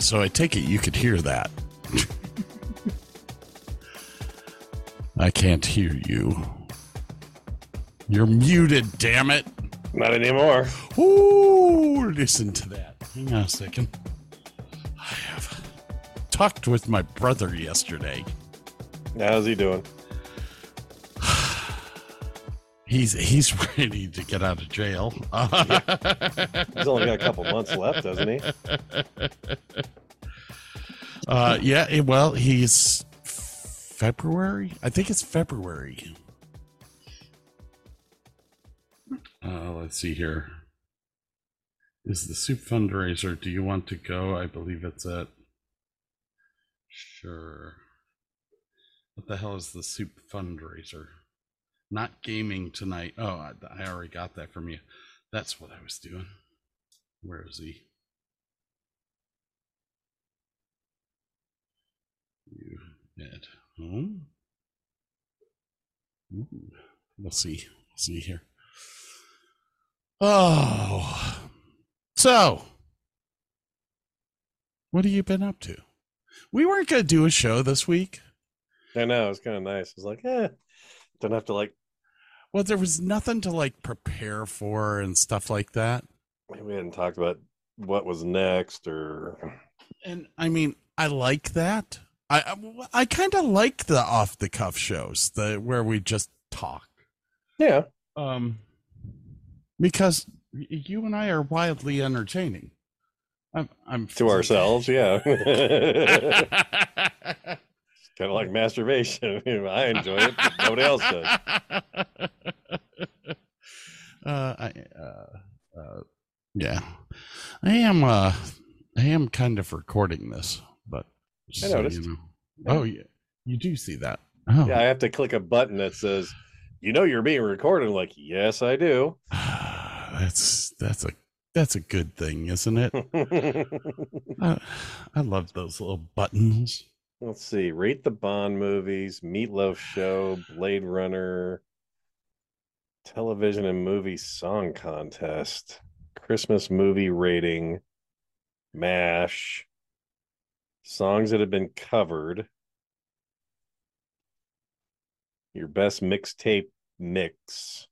So I take it you could hear that. I can't hear you. You're muted, damn it. Not anymore. Ooh, listen to that. Hang on a second. I have talked with my brother yesterday. How's he doing? He's ready to get out of jail. Yeah. He's only got a couple months left, doesn't he? Yeah, well, he's February. I think it's February. Let's see here. Is the soup fundraiser? Do you want to go? I believe it's at. Sure. What the hell is the soup fundraiser? Not gaming tonight. Oh, I already got that from you. That's what I was doing. Where is he? You at home? Ooh, we'll see. We'll see here. Oh, so what have you been up to? We weren't going to do a show this week. I know. It was kind of nice. It was like, don't have to like. Well, there was nothing to like prepare for and stuff like that. We hadn't talked about what was next or. And I mean, I like that. I kind of like the off the cuff shows where we just talk. Yeah. Because you and I are wildly entertaining. I'm to ourselves. Yeah. Kind of like masturbation. I enjoy it, but nobody else does. Yeah, I am kind of recording this, but I noticed. So you know. Yeah. Oh, yeah, you do see that. Oh. Yeah, I have to click a button that says, "You know, you're being recorded." I'm like, yes, I do. That's a good thing, isn't it? I love those little buttons. Let's see. Rate the Bond movies, Meatloaf Show, Blade Runner, television and movie song contest, Christmas movie rating, MASH, songs that have been covered, your best mixtape mix,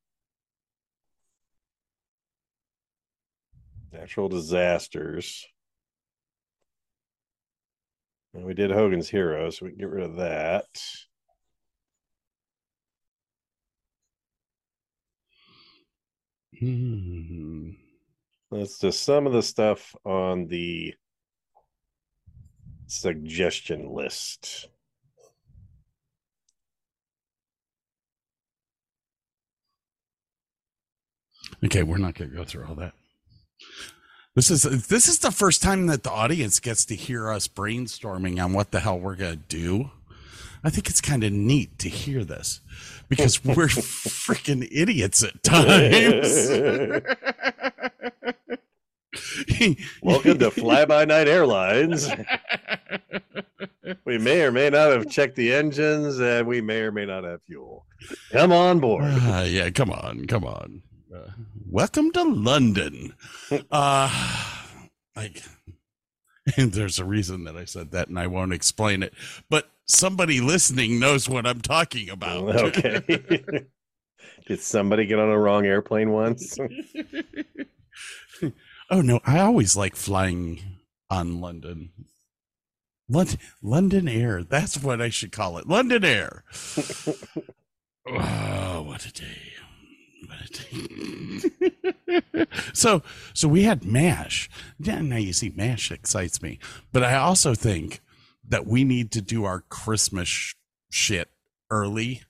natural disasters. And we did Hogan's Heroes, so we can get rid of that. That's just some of the stuff on the suggestion list. Okay, we're not going to go through all that. This is the first time that the audience gets to hear us brainstorming on what the hell we're going to do. I think it's kind of neat to hear this because we're freaking idiots at times. Welcome to Fly By Night Airlines. We may or may not have checked the engines, and we may or may not have fuel. Come on board. Yeah, come on, come on. Welcome to London. And there's a reason that I said that, and I won't explain it, but somebody listening knows what I'm talking about. Okay. Did somebody get on a wrong airplane once? Oh no, I always like flying on London. London Air. That's what I should call it. London Air. Oh, what a day. So we had MASH. Now you see, MASH excites me, but I also think that we need to do our Christmas shit early,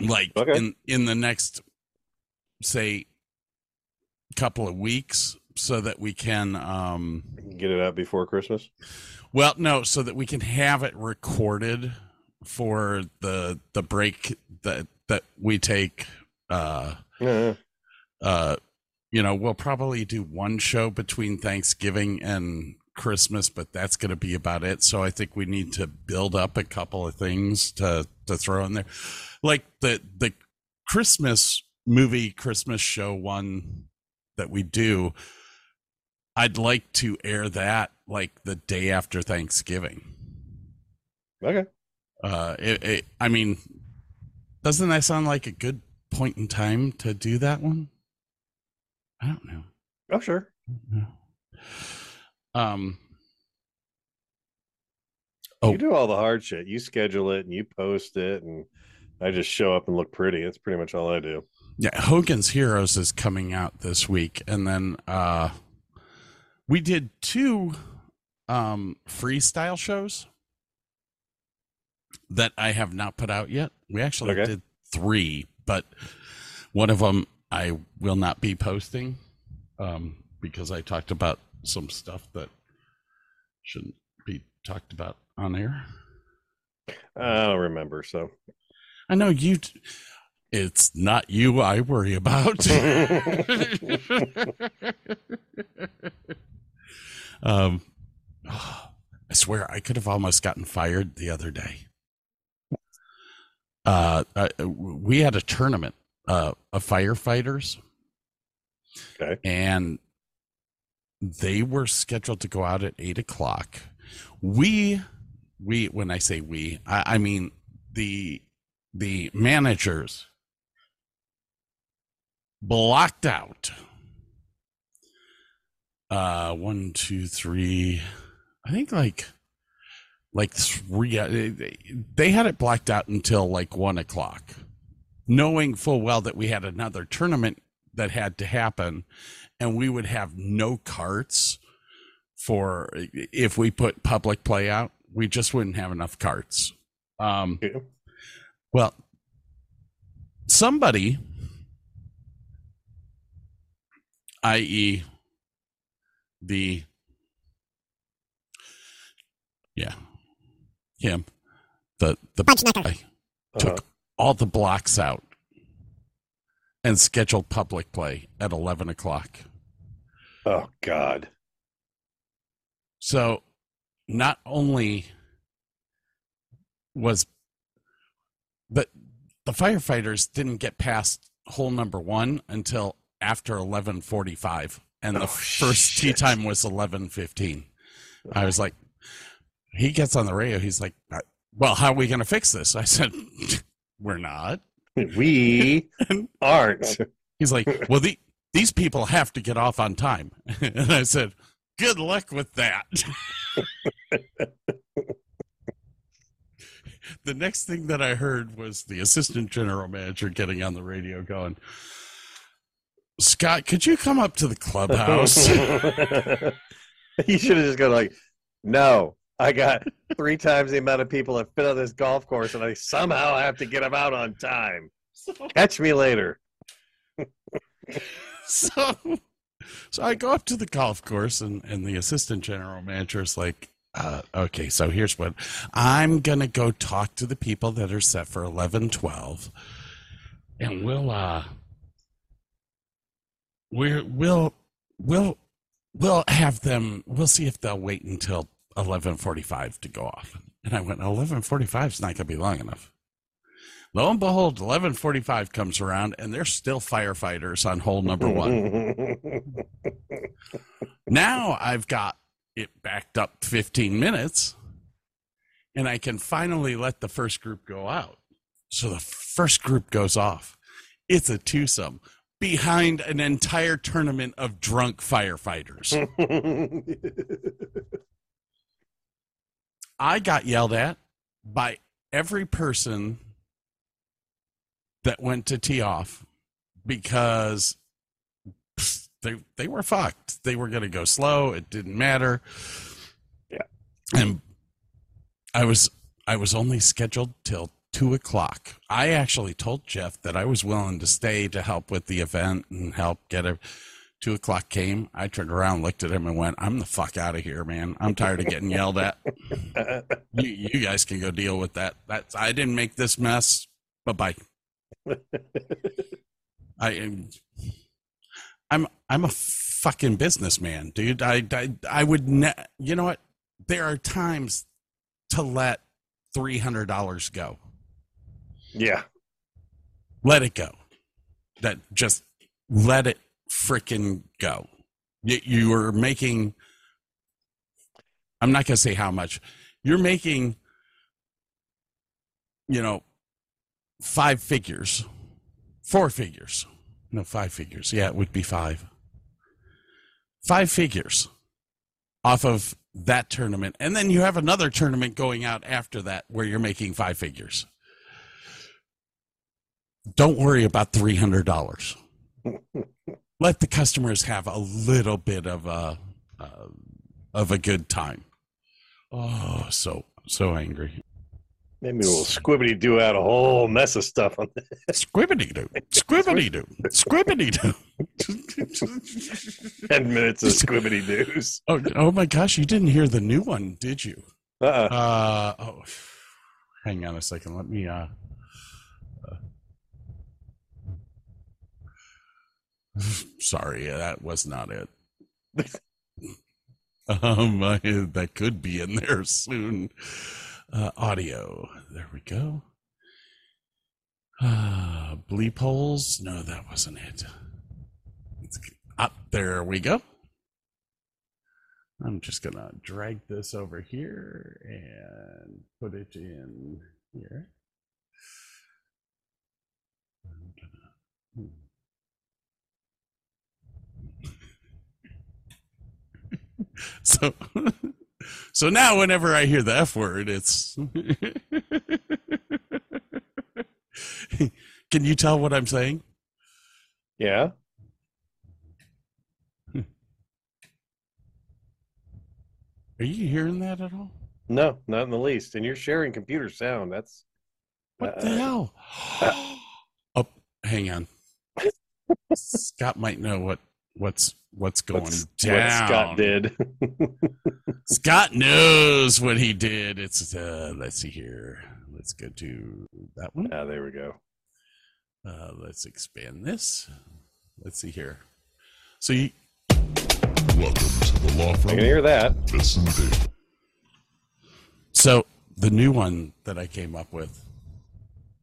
like okay. in the next, say, couple of weeks, so that we can get it out before Christmas. Well, no, so that we can have it recorded for the break that we take. We'll probably do one show between Thanksgiving and Christmas, but that's going to be about it. So I think we need to build up a couple of things to throw in there, like the Christmas movie, Christmas show one that we do. I'd like to air that like the day after Thanksgiving. Okay. Doesn't that sound like a good point in time to do that one? I don't know. Oh, sure. You do all the hard shit. You schedule it and you post it, and I just show up and look pretty. That's pretty much all I do. Yeah, Hogan's Heroes is coming out this week, and then we did two freestyle shows that I have not put out yet. We actually did three, but one of them I will not be posting because I talked about some stuff that shouldn't be talked about on air. I don't remember, so. I know you. It's not you I worry about. I swear I could have almost gotten fired the other day. We had a tournament of firefighters, and they were scheduled to go out at 8:00. We when I say we, I mean the managers blocked out 1, 2, 3 I think like three, they had it blocked out until like 1:00, knowing full well that we had another tournament that had to happen, and we would have no carts for if we put public play out. We just wouldn't have enough carts. Well, somebody, i.e. the him, the guy, took all the blocks out and scheduled public play at 11:00. Oh God. So not only was the firefighters didn't get past hole number 1 until after 11:45, and the first tee time was 11:15. I was like, he gets on the radio, he's like, well, how are we going to fix this? I said, we're not. We aren't. He's like, well, these people have to get off on time. And I said, good luck with that. The next thing that I heard was the assistant general manager getting on the radio going, Scott, could you come up to the clubhouse? You should have just gone like, no, I got three times the amount of people that fit on this golf course, and I somehow have to get them out on time. Catch me later. So I go up to the golf course, and the assistant general manager is like, okay, so here's what. I'm going to go talk to the people that are set for 11-12, and we'll have them, we'll see if they'll wait until 11:45 to go off. And I went, 11:45 is not going to be long enough. Lo and behold, 11:45 comes around, and they're still firefighters on hole number one. Now I've got it backed up 15 minutes, and I can finally let the first group go out. So the first group goes off. It's a twosome behind an entire tournament of drunk firefighters. I got yelled at by every person that went to tee off because they were fucked. They were going to go slow. It didn't matter. Yeah. And I was only scheduled till 2:00. I actually told Jeff that I was willing to stay to help with the event and help get it. 2:00 came. I turned around, looked at him, and went, I'm the fuck out of here, man. I'm tired of getting yelled at. You guys can go deal with that. I didn't make this mess. Bye-bye. I'm a fucking businessman, dude. I would you know what? There are times to let $300 go. Yeah. Let it go. That just let it freaking go. You are making, I'm not going to say how much. You're making, you know, 5 figures, 4 figures, no, 5 figures. Yeah, it would be 5 figures off of that tournament. And then you have another tournament going out after that where you're making 5 figures. Don't worry about $300. Let the customers have a little bit of a good time. Oh, so angry. Maybe we'll squibbity-doo out a whole mess of stuff on this. Squibbity-doo. Squibbity-doo. Squibbity-doo. 10 minutes of squibbity-doos. Oh, my gosh. You didn't hear the new one, did you? Oh, hang on a second. Let me... sorry, that was not it. That could be in there soon. Audio. There we go. Bleep holes. No, that wasn't it. It's up. There we go. I'm just going to drag this over here and put it in here. I'm gonna, So now whenever I hear the F word, it's, can you tell what I'm saying? Yeah. Are you hearing that at all? No, not in the least. And you're sharing computer sound. That's what the hell? Oh, hang on. Scott might know what's going down. What Scott did. Scott knows what he did. It's let's see here. Let's go to that one. Ah, there we go. Let's expand this. Let's see here. So you welcome to the law firm. I can hear that. So the new one that I came up with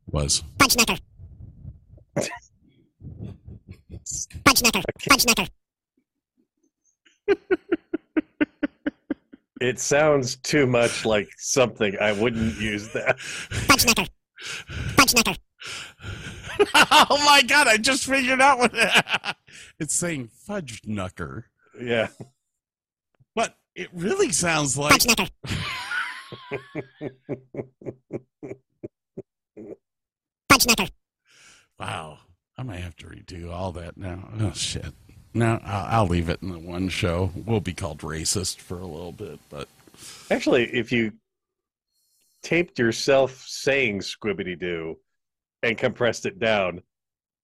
was Punchmaker. Punchmaker. It sounds too much like something I wouldn't use that. Punchmaker. Punchmaker. Oh my God, I just figured out what it's saying. Fudge knucker. Yeah. But it really sounds like Punchmaker. Punchmaker. Wow. I might have to redo all that now. Oh, shit. No, I'll leave it in the one show. We'll be called racist for a little bit, but Actually, if you taped yourself saying Squibbity-Doo and compressed it down,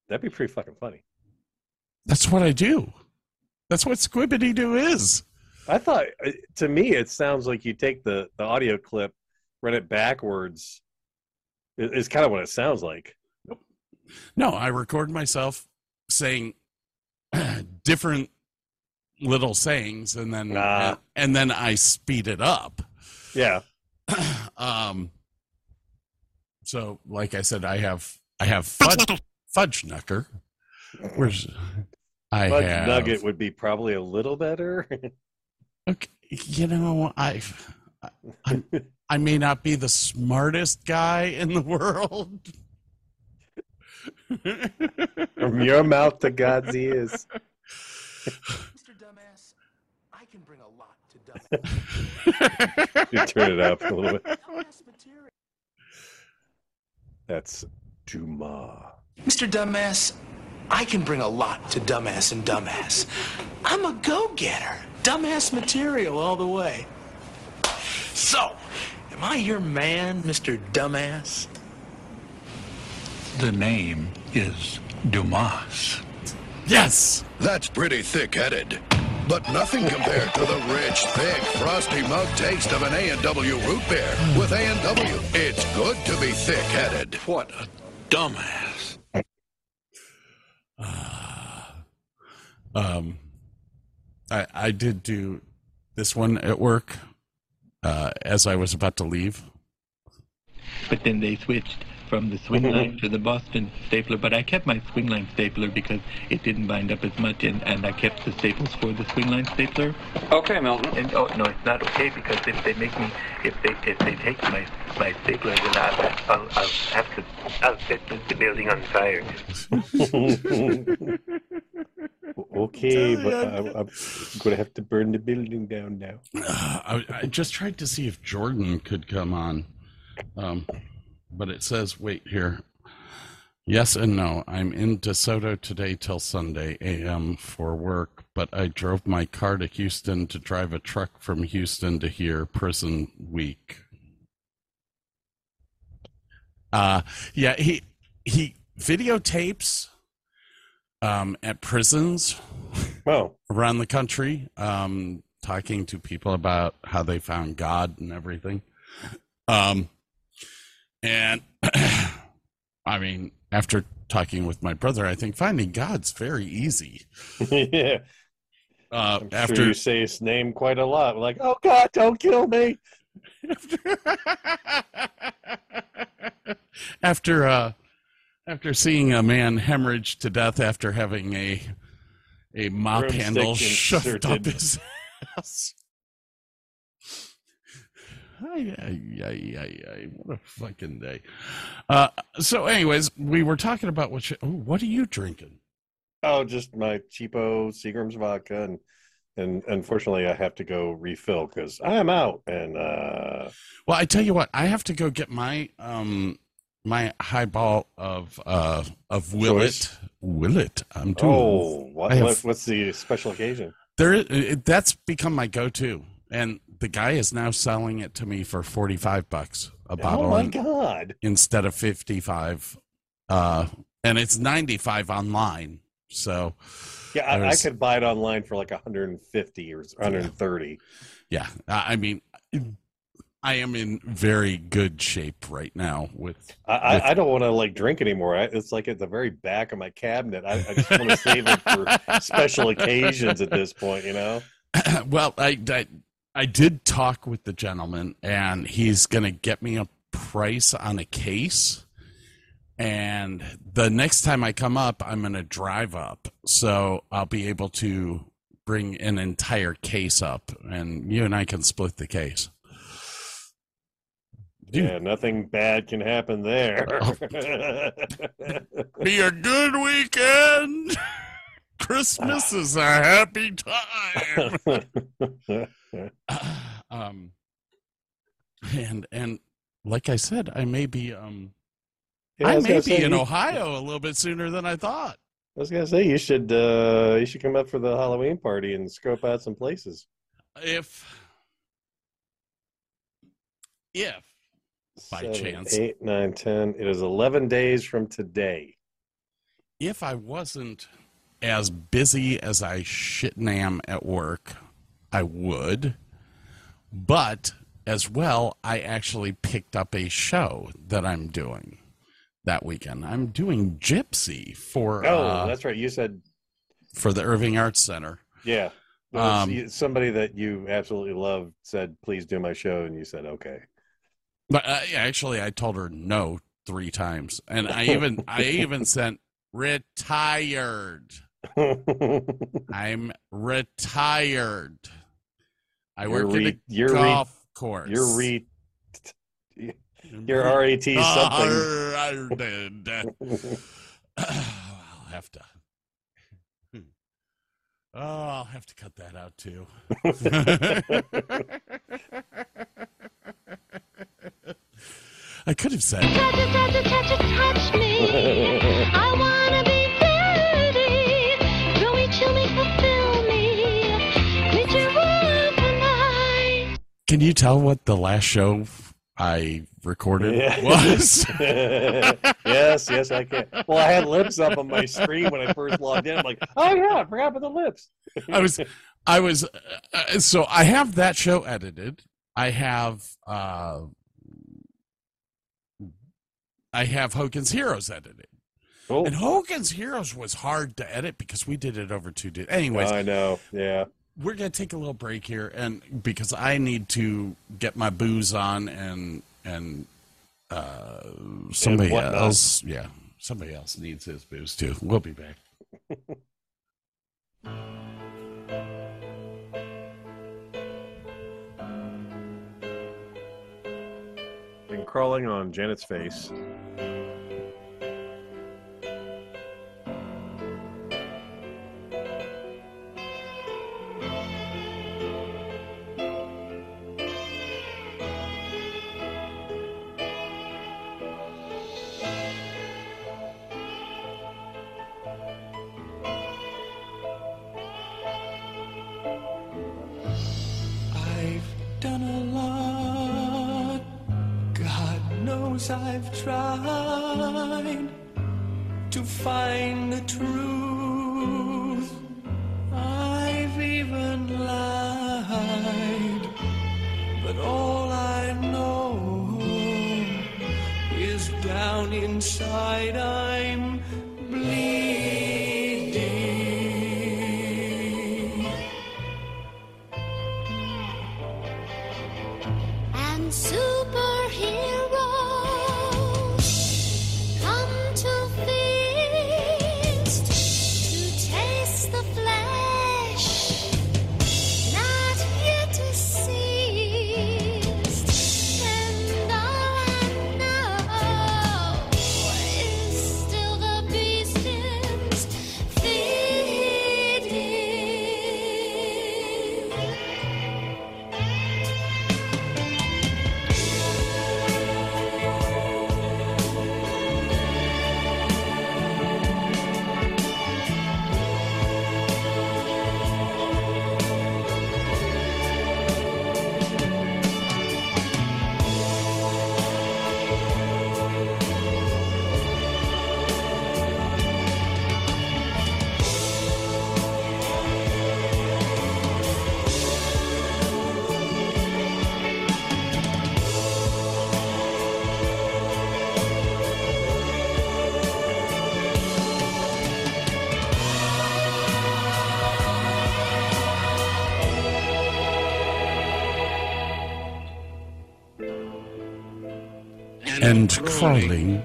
that'd be pretty fucking funny. That's what I do. That's what Squibbity-Doo is. I thought, to me, it sounds like you take the audio clip, run it backwards. It's kind of what it sounds like. No, I record myself saying different little sayings, and then and then I speed it up. Yeah. So, like I said, I have fudge knucker. Fudge nugget would be probably a little better. Okay, you know, I may not be the smartest guy in the world. From your mouth to God's ears. Mr. Dumbass, I can bring a lot to dumbass. You turn it up a little bit. That's Duma. Mr. Dumbass, I can bring a lot to dumbass and dumbass. I'm a go-getter. Dumbass material all the way. So, am I your man, Mr. Dumbass? The name is Dumas. Yes! That's pretty thick-headed, but nothing compared to the rich, thick, frosty mug taste of an A&W root beer with A&W. It's good to be thick-headed. What a dumbass. I did do this one at work as I was about to leave. But then they switched from the swing line to the Boston stapler, but I kept my swing line stapler because it didn't bind up as much, and I kept the staples for the swing line stapler. Okay, Milton. And oh no, it's not okay, because if they make me, if they take my stapler, then I'll have to, I'll set the building on fire. Okay, but I'm gonna have to burn the building down now. I just tried to see if Jordan could come on. But it says, wait here. Yes and no. I'm in DeSoto today till Sunday a.m. for work, but I drove my car to Houston to drive a truck from Houston to here. Prison week. Yeah, he videotapes at prisons around the country, talking to people about how they found God and everything. And I mean, after talking with my brother, I think finding God's very easy. Yeah. I'm after sure you say his name quite a lot, like, oh God, don't kill me. After seeing a man hemorrhage to death after having a mop handle shoved up his ass. What a fucking day. So anyways, we were talking about what are you drinking? Oh, just my cheapo Seagram's vodka. And unfortunately, I have to go refill because I am out. And well, I tell you what, I have to go get my my highball of Willett. I'm doing. Oh, what's the special occasion? That's become my go-to. And the guy is now selling it to me for $45 a bottle. Oh my God! Instead of $55, and it's $95 online. So, yeah, I could buy it online for like $150 or $130. Yeah, I mean, I am in very good shape right now. I don't want to like drink anymore. It's like at the very back of my cabinet. I just want to save it for special occasions at this point, you know. Well, I did talk with the gentleman, and he's going to get me a price on a case. And the next time I come up, I'm going to drive up. So I'll be able to bring an entire case up, and you and I can split the case. Yeah, nothing bad can happen there. Be a good weekend. Christmas is a happy time. And like I said, I may be in Ohio a little bit sooner than I thought. I was gonna say you should come up for the Halloween party and scope out some places. If if by chance 8, 9, 10 it is 11 days from today, if I wasn't as busy as I shit am at work, I would. But as well, I actually picked up a show that I'm doing that weekend. I'm doing Gypsy for that's right, you said for the Irving Arts Center. Yeah. Somebody that you absolutely love said, please do my show, and you said okay. But actually, I told her no 3 times, and I even sent retired. I'm retired. I work at a golf course. You're RAT something. I'll have to cut that out too. I could have said, touch me. I want to be dirty. Throw me, chill me, fulfill me. Need your love tonight. Can you tell what the last show I recorded was? yes, I can. Well, I had lips up on my screen when I first logged in. I'm like, oh yeah, I forgot about the lips. So I have that show edited. I have Hogan's Heroes edited. Cool. And Hogan's Heroes was hard to edit because we did it over 2 days. Anyways. I know, yeah. We're going to take a little break here, and because I need to get my booze on and somebody else. Yeah, somebody else needs his booze too. We'll be back. Been crawling on Janet's face. And crawling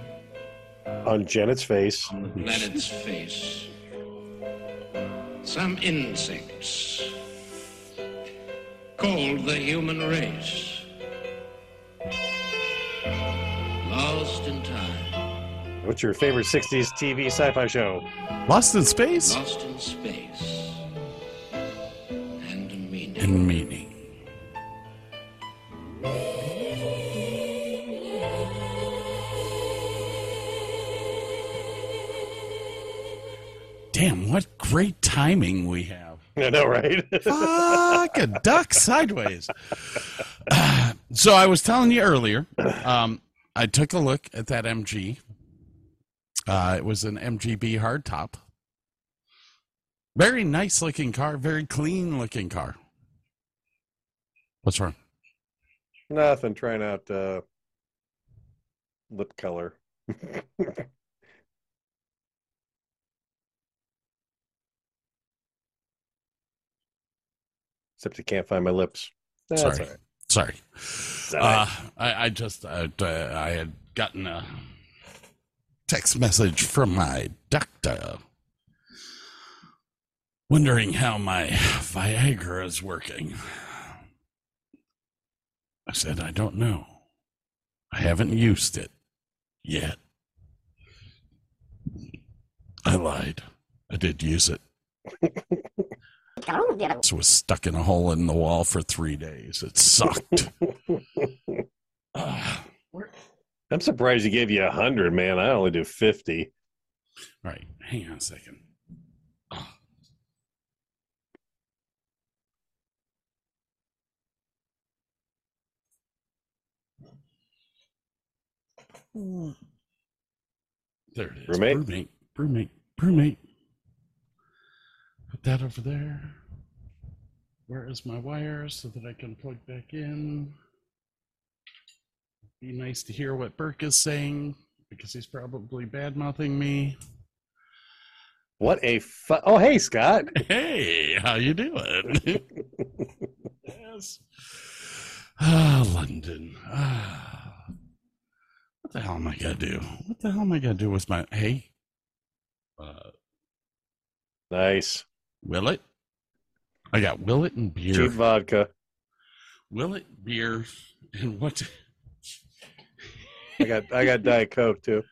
on Janet's face. On the planet's face. Some insects called the human race. Lost in time. What's your favorite 60s TV sci-fi show? Lost in Space? Lost in Space. And meaning. And meaning. Damn, what great timing we have. I know, right? Fuck, a duck sideways. So I was telling you earlier, I took a look at that MG. It was an MGB hardtop. Very nice looking car. Very clean looking car. What's wrong? Nothing. Trying out lip color. Except I can't find my lips. No, sorry. Right. Sorry. I had gotten a text message from my doctor wondering how my Viagra is working. I said, I don't know. I haven't used it yet. I lied. I did use it. It was stuck in a hole in the wall for 3 days. It sucked. I'm surprised he gave you 100, man. I only do 50. All right. Hang on a second. There it is. BruMate. Put that over there. Where is my wire so that I can plug back in? Be nice to hear what Burke is saying because he's probably bad-mouthing me. What a oh, hey, Scott. Hey, how you doing? Yes. London. What the hell am I gonna do? What the hell am I gonna do with my hey? Nice. Willett. I got Willett and beer. Cheap vodka. Willett, beer, and what? I got Diet Coke too.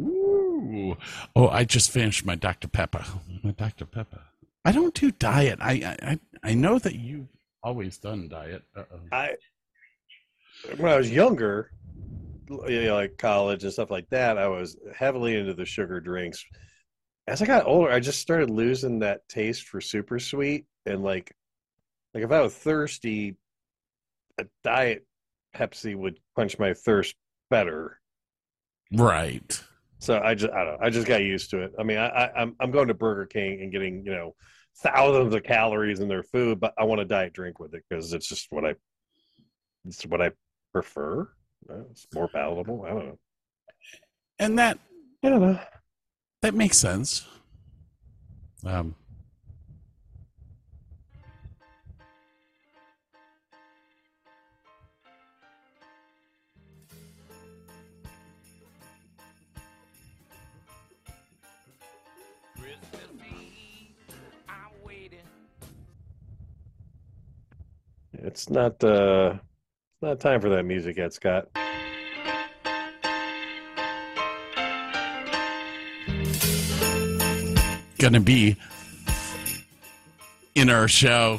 Ooh. Oh, I just finished my Dr. Pepper. My Dr. Pepper. I don't do diet. I know that you've always done diet. Uh-oh. When I was younger, you know, like college and stuff like that, I was heavily into the sugar drinks. As I got older, I just started losing that taste for super sweet, and like if I was thirsty, a Diet Pepsi would quench my thirst better. Right. So I don't know. I just got used to it. I mean, I'm going to Burger King and getting, you know, thousands of calories in their food, but I want a diet drink with it because it's just what I prefer. It's more palatable. I don't know. And that, I don't know. That makes sense. It's not not time for that music yet, Scott. Gonna be in our show.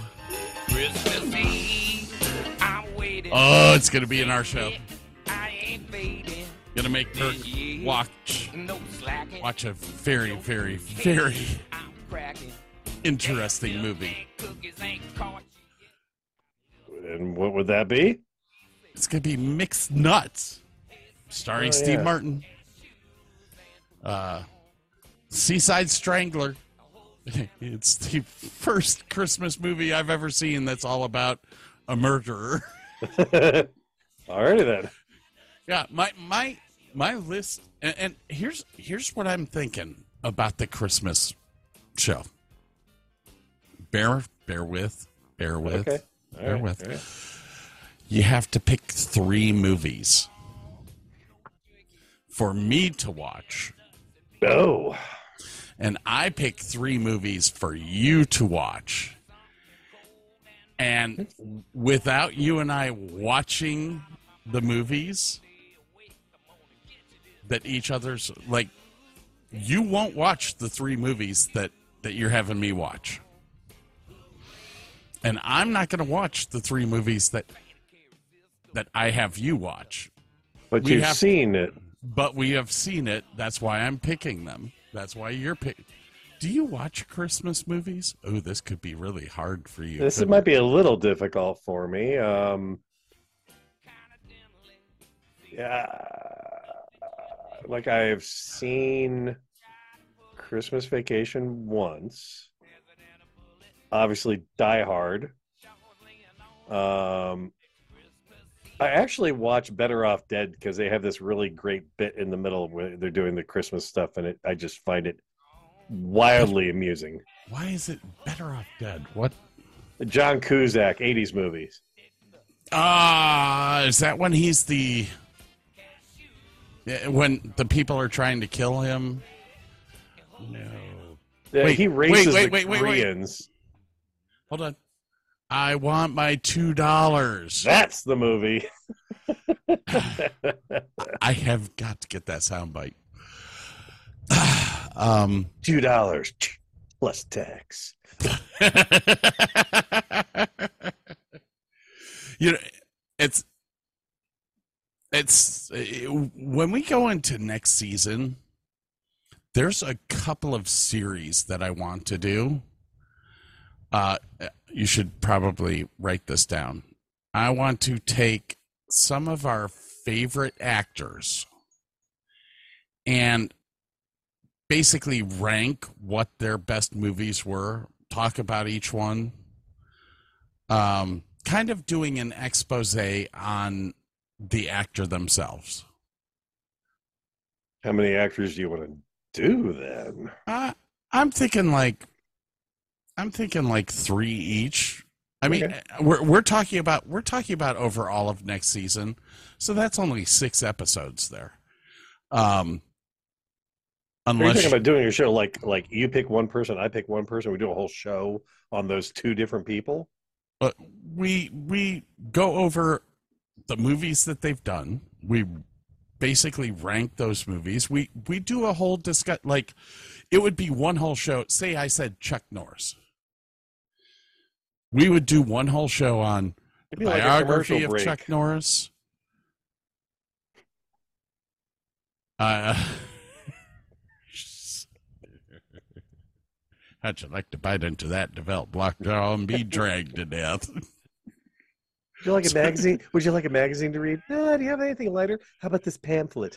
Oh, it's gonna be in our show. Gonna make Kirk watch a very, very, very interesting movie. And what would that be? It's gonna be Mixed Nuts, starring Steve Martin. Seaside Strangler. It's the first Christmas movie I've ever seen that's all about a murderer. Alrighty then. Yeah, my list, and here's what I'm thinking about the Christmas show. Bear with. Okay. Bear with. You have to pick 3 movies for me to watch. Oh. And I pick 3 movies for you to watch. And without you and I watching the movies that each other's, like, you won't watch the 3 movies that you're having me watch. And I'm not going to watch the 3 movies that I have you watch. But you've seen it. But we have seen it. That's why I'm picking them. That's why you're picking. Do you watch Christmas movies? Oh, this could be really hard for you. This might be a little difficult for me. like I have seen Christmas Vacation once. Obviously, Die Hard. I actually watch Better Off Dead because they have this really great bit in the middle where they're doing the Christmas stuff, and I just find it wildly amusing. Why is it Better Off Dead? What? John Cusack, 80s movies. Is that when he's the... when the people are trying to kill him? No. Wait, he races the Koreans. Hold on. I want my $2. That's the movie. I have got to get that soundbite. $2 plus tax. You know, it's when we go into next season, there's a couple of series that I want to do. You should probably write this down. I want to take some of our favorite actors and basically rank what their best movies were, talk about each one, kind of doing an expose on the actor themselves. How many actors do you want to do then? I'm thinking like 3 each. I mean, okay. we're talking about over all of next season, so that's only 6 episodes there. Unless you're thinking about doing a show like you pick one person, I pick one person, we do a whole show on those 2 different people. But we go over the movies that they've done. We basically rank those movies. We do a whole discuss. Like, it would be one whole show. Say I said Chuck Norris. We would do one whole show on the biography like of break. Chuck Norris. How'd you like to bite into that developed lockjaw and be dragged to death? Would you like a magazine? Would you like a magazine to read? No, do you have anything lighter? How about this pamphlet?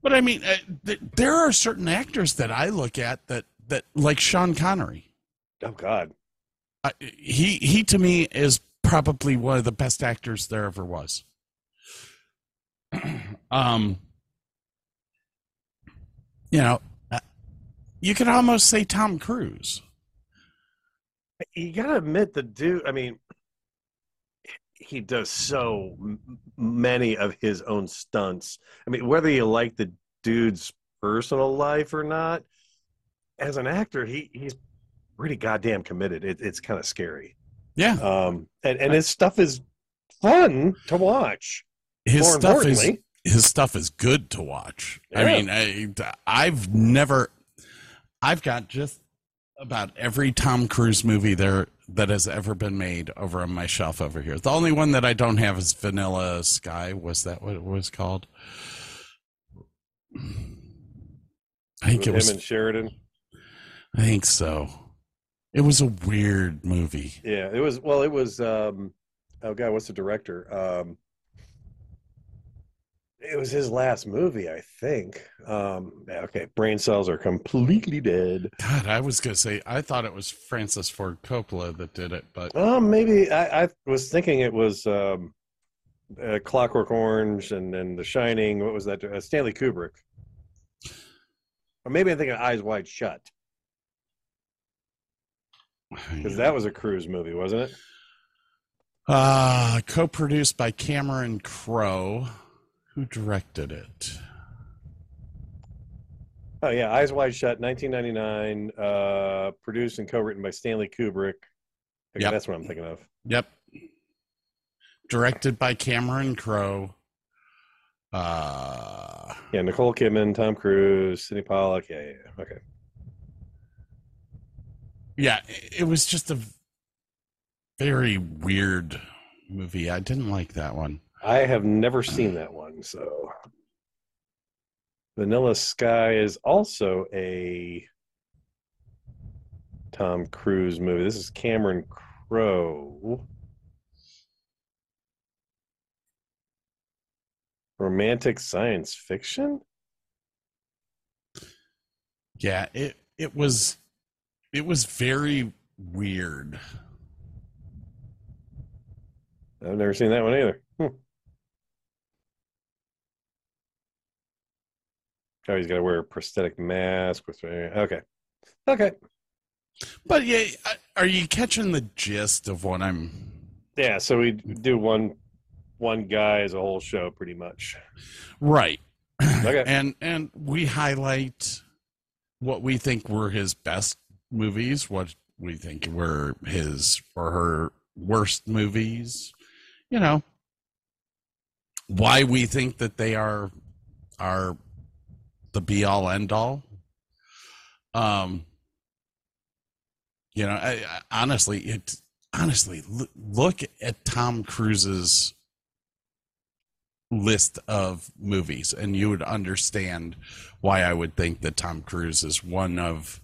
But I mean, there are certain actors that I look at that like Sean Connery. Oh God, he to me is probably one of the best actors there ever was. You know, you could almost say Tom Cruise. You gotta admit, the dude. I mean, he does so many of his own stunts. I mean, whether you like the dude's personal life or not, as an actor, he's pretty goddamn committed. It's kind of scary. Yeah. And his stuff is fun to watch. His stuff is good to watch. Yeah. I mean, I've got just about every Tom Cruise movie there that has ever been made over on my shelf over here. The only one that I don't have is Vanilla Sky. Was that what it was called? I think it was him and Sheridan. I think so. It was a weird movie. Yeah, it was. Well, it was. Oh God, what's the director? It was his last movie, I think. Okay, brain cells are completely dead. God, I was going to say, I thought it was Francis Ford Coppola that did it, but... maybe. I was thinking it was Clockwork Orange and The Shining. What was that? Stanley Kubrick. Or maybe I'm thinking Eyes Wide Shut. Because that was a Cruise movie, wasn't it? Co-produced by Cameron Crowe. Who directed it? Oh yeah, Eyes Wide Shut, 1999, produced and co-written by Stanley Kubrick. Okay, yep. That's what I'm thinking of. Yep. Directed by Cameron Crowe. Yeah, Nicole Kidman, Tom Cruise, Sidney Pollack. Yeah. Okay. Yeah, it was just a very weird movie. I didn't like that one. I have never seen that one, so. Vanilla Sky is also a Tom Cruise movie. This is Cameron Crowe. Romantic science fiction? Yeah, it was very weird. I've never seen that one either. Oh, he's got to wear a prosthetic mask. Okay. But yeah, are you catching the gist of what I'm... Yeah, so we do one guy as a whole show, pretty much. Right. Okay. And we highlight what we think were his best movies, what we think were his or her worst movies, you know, why we think that they are the be-all, end-all. You know, I honestly, look at Tom Cruise's list of movies and you would understand why I would think that Tom Cruise is one of...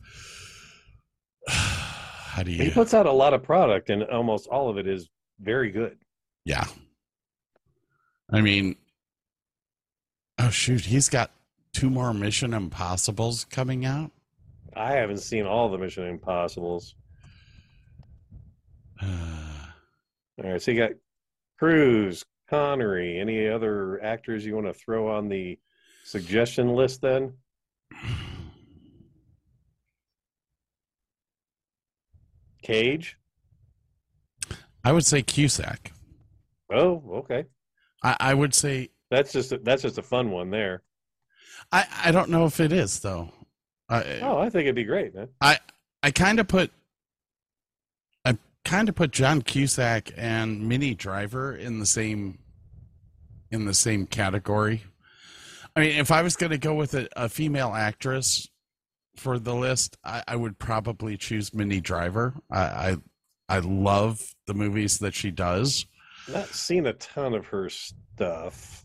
He puts out a lot of product and almost all of it is very good. Yeah. I mean, oh shoot, he's got 2 more Mission Impossibles coming out. I haven't seen all the Mission Impossibles. All right, so you got Cruise, Connery, any other actors you want to throw on the suggestion list then? Cage? I would say Cusack. Oh, okay. I would say... That's just a fun one there. I don't know if it is, though. I think it'd be great, man. I kind of put John Cusack and Minnie Driver in the same category. I mean, if I was going to go with a female actress for the list, I would probably choose Minnie Driver. I love the movies that she does. Not seen a ton of her stuff.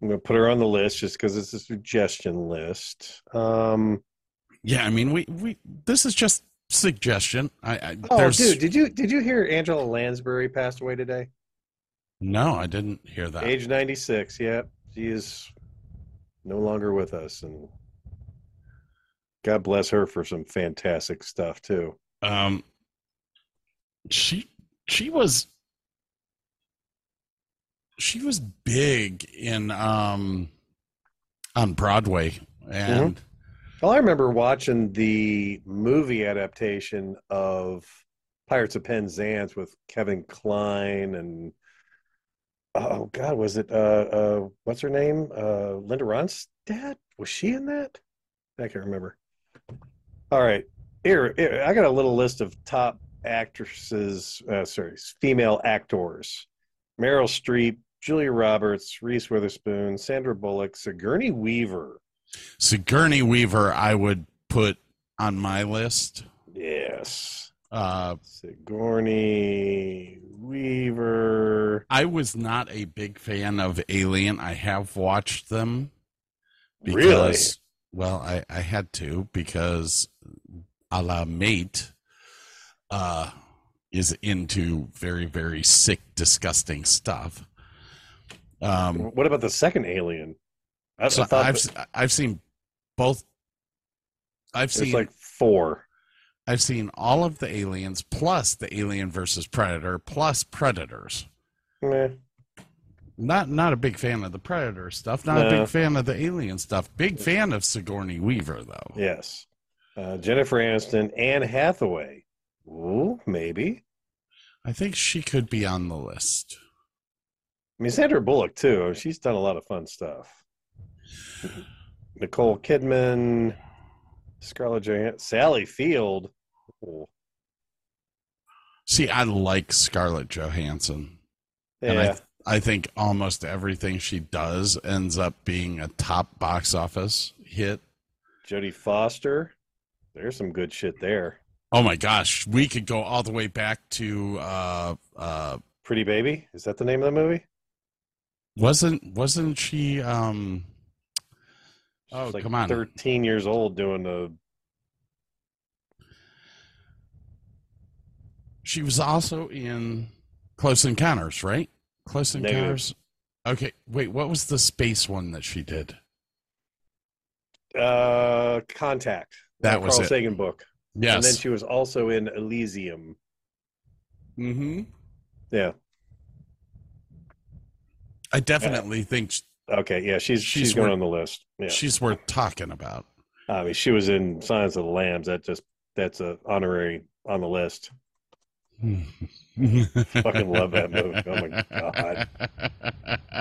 I'm going to put her on the list just because it's a suggestion list. Yeah, I mean, we this is just suggestion. Dude, did you hear Angela Lansbury passed away today? No, I didn't hear that. Age 96. Yeah, she is no longer with us, and God bless her for some fantastic stuff too. She was big in on Broadway, and. Mm-hmm. Well, I remember watching the movie adaptation of Pirates of Penzance with Kevin Kline and, oh God, was it, what's her name? Linda Ronstadt? Was she in that? I can't remember. All right. Here, I got a little list of top actresses, female actors. Meryl Streep, Julia Roberts, Reese Witherspoon, Sandra Bullock, Sigourney Weaver. Sigourney Weaver, I would put on my list. Yes. Sigourney Weaver. I was not a big fan of Alien. I have watched them. Because, really? Well, I had to because a la Mate is into very, very sick, disgusting stuff. What about the second Alien? So I've seen both. There's like 4. I've seen all of the Aliens, plus the Alien versus Predator, plus Predators. Meh. Not a big fan of the Predator stuff. Not a big fan of the Alien stuff. Big fan of Sigourney Weaver, though. Yes. Jennifer Aniston, Anne Hathaway. Ooh, maybe. I think she could be on the list. I mean, Sandra Bullock too. She's done a lot of fun stuff. Nicole Kidman, Scarlett Johansson, Sally Field. Ooh. See, I like Scarlett Johansson. Yeah. And I think almost everything she does ends up being a top box office hit. Jodie Foster. There's some good shit there. Oh my gosh. We could go all the way back to Pretty Baby. Is that the name of the movie? Wasn't she oh, like come on. 13 years old doing the... She was also in Close Encounters, right? Close Encounters. Okay, wait, what was the space one that she did? Contact. That was Carl Sagan book. Yes. And then she was also in Elysium. Mm-hmm. Yeah. I definitely think... Okay, yeah, she's going on the list. Yeah. She's worth talking about. I mean, she was in Silence of the Lambs. That's an honorary on the list. Fucking love that movie. Oh my god.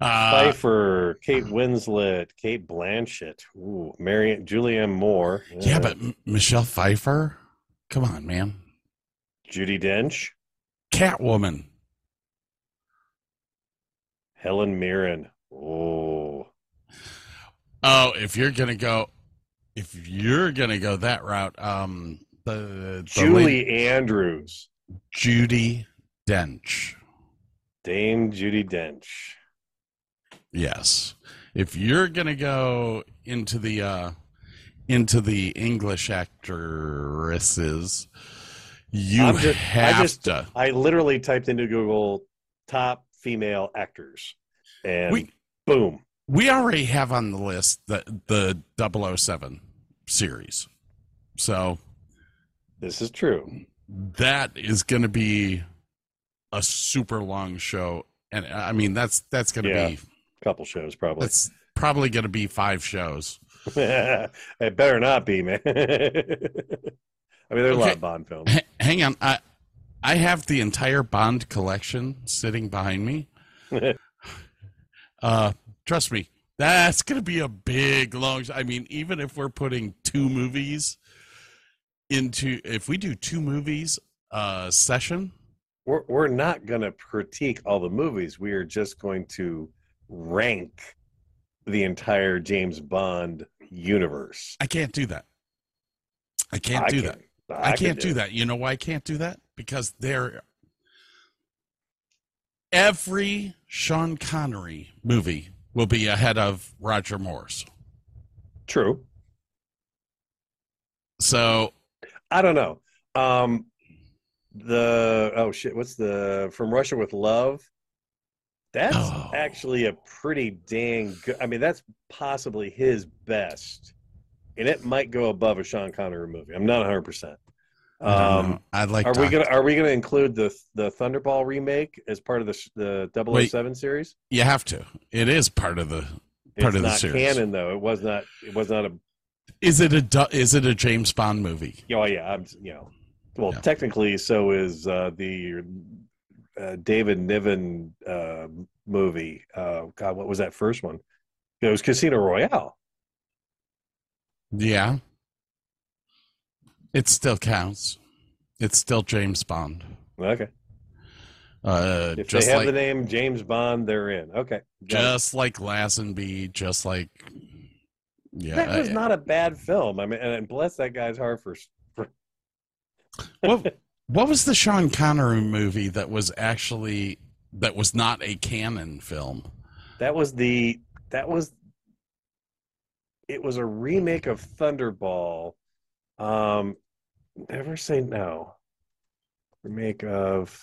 Pfeiffer, Kate Winslet, Kate Blanchett, ooh, Julianne Moore. Yeah, but Michelle Pfeiffer. Come on, man. Judi Dench, Catwoman. Helen Mirren. Oh, if you're gonna go that route, the Julie Andrews, Judi Dench, Dame Judi Dench. Yes, if you're gonna go into the English actresses, you have to. I literally typed into Google top female actors, and boom. We already have on the list the 007 series. So this is true. That is going to be a super long show. And I mean, that's going to be a couple shows. Probably. It's probably going to be 5 shows. It better not be, man. I mean, there's a lot of Bond films. Hang on. I have the entire Bond collection sitting behind me. Trust me, that's going to be a big, long... I mean, even if we're putting 2 movies into... If we do 2 movies session... We're not going to critique all the movies. We are just going to rank the entire James Bond universe. I can't do that. I can't do that. You know why I can't do that? Because every Sean Connery movie... will be ahead of Roger Moore's. True. So I don't know. From Russia with Love? That's actually a pretty dang good. I mean, that's possibly his best, and it might go above a Sean Connery movie. I'm not 100%. I'd like. Are we gonna include the Thunderball remake as part of the 007 series? You have to. It is part of the series. It's not canon though. It was not. Is it a James Bond movie? Oh yeah. Technically, so is the David Niven movie. God, what was that first one? It was Casino Royale. Yeah. It still counts. It's still James Bond. Okay. If they have the name James Bond, they're in. Okay. Just like Lazenby, just like... Yeah, that was not a bad film. I mean, and bless that guy's heart for... What was the Sean Connery movie that was not a canon film? It was a remake of Thunderball. Never Say No. Remake of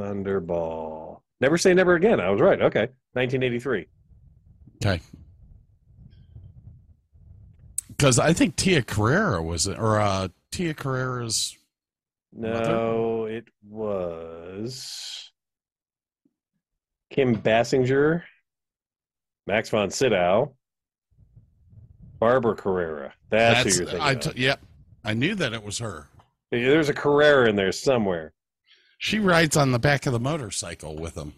Thunderball. Never Say Never Again. I was right. Okay. 1983. Okay. Because I think Tia Carrera was it, or Tia Carrera's. No, mother? It was Kim Basinger, Max von Sydow, Barbara Carrera. That's who you're thinking of. Yep. I knew that it was her. There's a Carrera in there somewhere. She rides on the back of the motorcycle with him.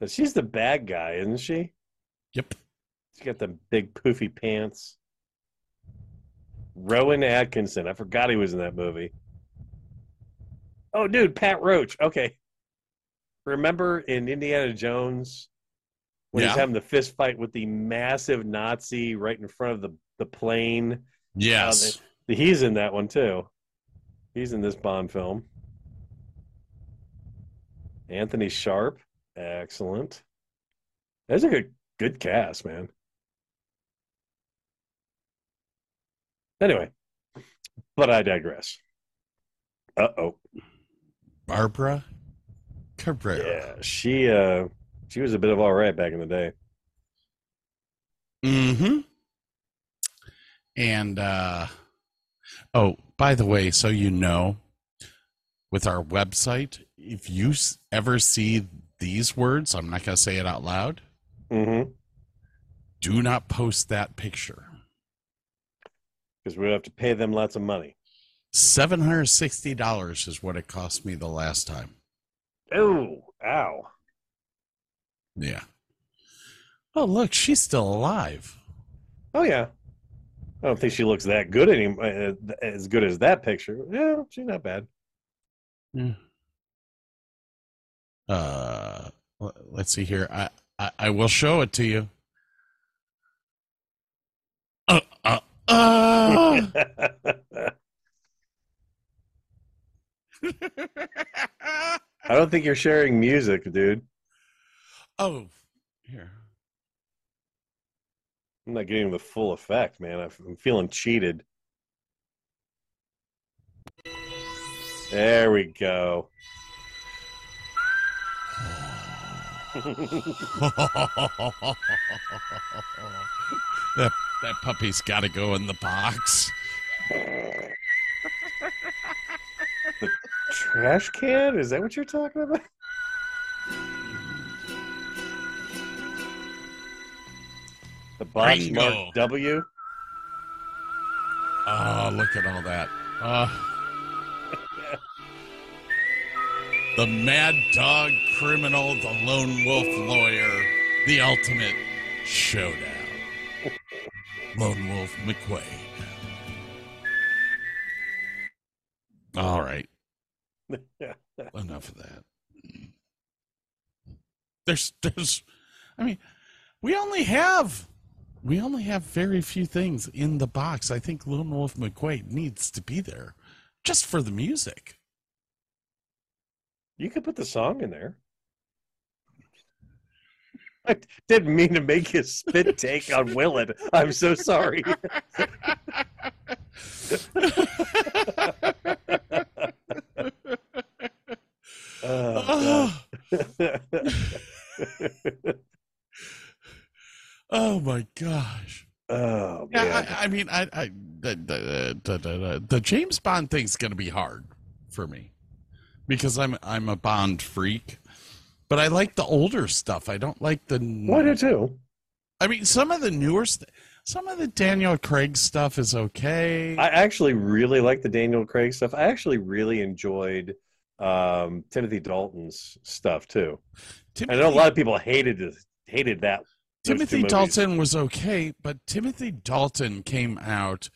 But she's the bad guy, isn't she? Yep. She's got the big poofy pants. Rowan Atkinson. I forgot he was in that movie. Oh, dude, Pat Roach. Okay. Remember in Indiana Jones when he's having the fist fight with the massive Nazi right in front of the plane? Yes. He's in that one too. He's in this Bond film. Anthony Sharp. Excellent. That's a good cast, man. Anyway, but I digress. Barbara Cabrera. Yeah, she was a bit of all right back in the day. Mm-hmm. And, oh, by the way, so you know, with our website, if you ever see these words, I'm not going to say it out loud. Mm-hmm. Do not post that picture. Because we have to pay them lots of money. $760 is what it cost me the last time. Oh, ow. Yeah. Oh, look, she's still alive. Oh, yeah. I don't think she looks that good as good as that picture. Yeah, she's not bad. Yeah. Let's see here. I will show it to you. I don't think you're sharing music, dude. Oh, here. I'm not getting the full effect, man. I'm feeling cheated. There we go. That puppy's got to go in the box. The trash can? Is that what you're talking about? The box marked W? Oh, look at all that. The mad dog criminal, the lone wolf lawyer, the ultimate showdown. Lone Wolf McQuade. All right. Enough of that. We only have very few things in the box. I think Lone Wolf McQuade needs to be there just for the music. You could put the song in there. I didn't mean to make you spit take on Willett. I'm so sorry. Oh, oh my gosh! Oh yeah, man. I mean, the James Bond thing's going to be hard for me because I'm a Bond freak, but I like the older stuff. I don't like the. Why do too? I mean, some of the newer stuff. Some of the Daniel Craig stuff is okay. I actually really like the Daniel Craig stuff. I actually really enjoyed Timothy Dalton's stuff too. I know a lot of people hated that. Timothy Dalton was okay, but Timothy Dalton came out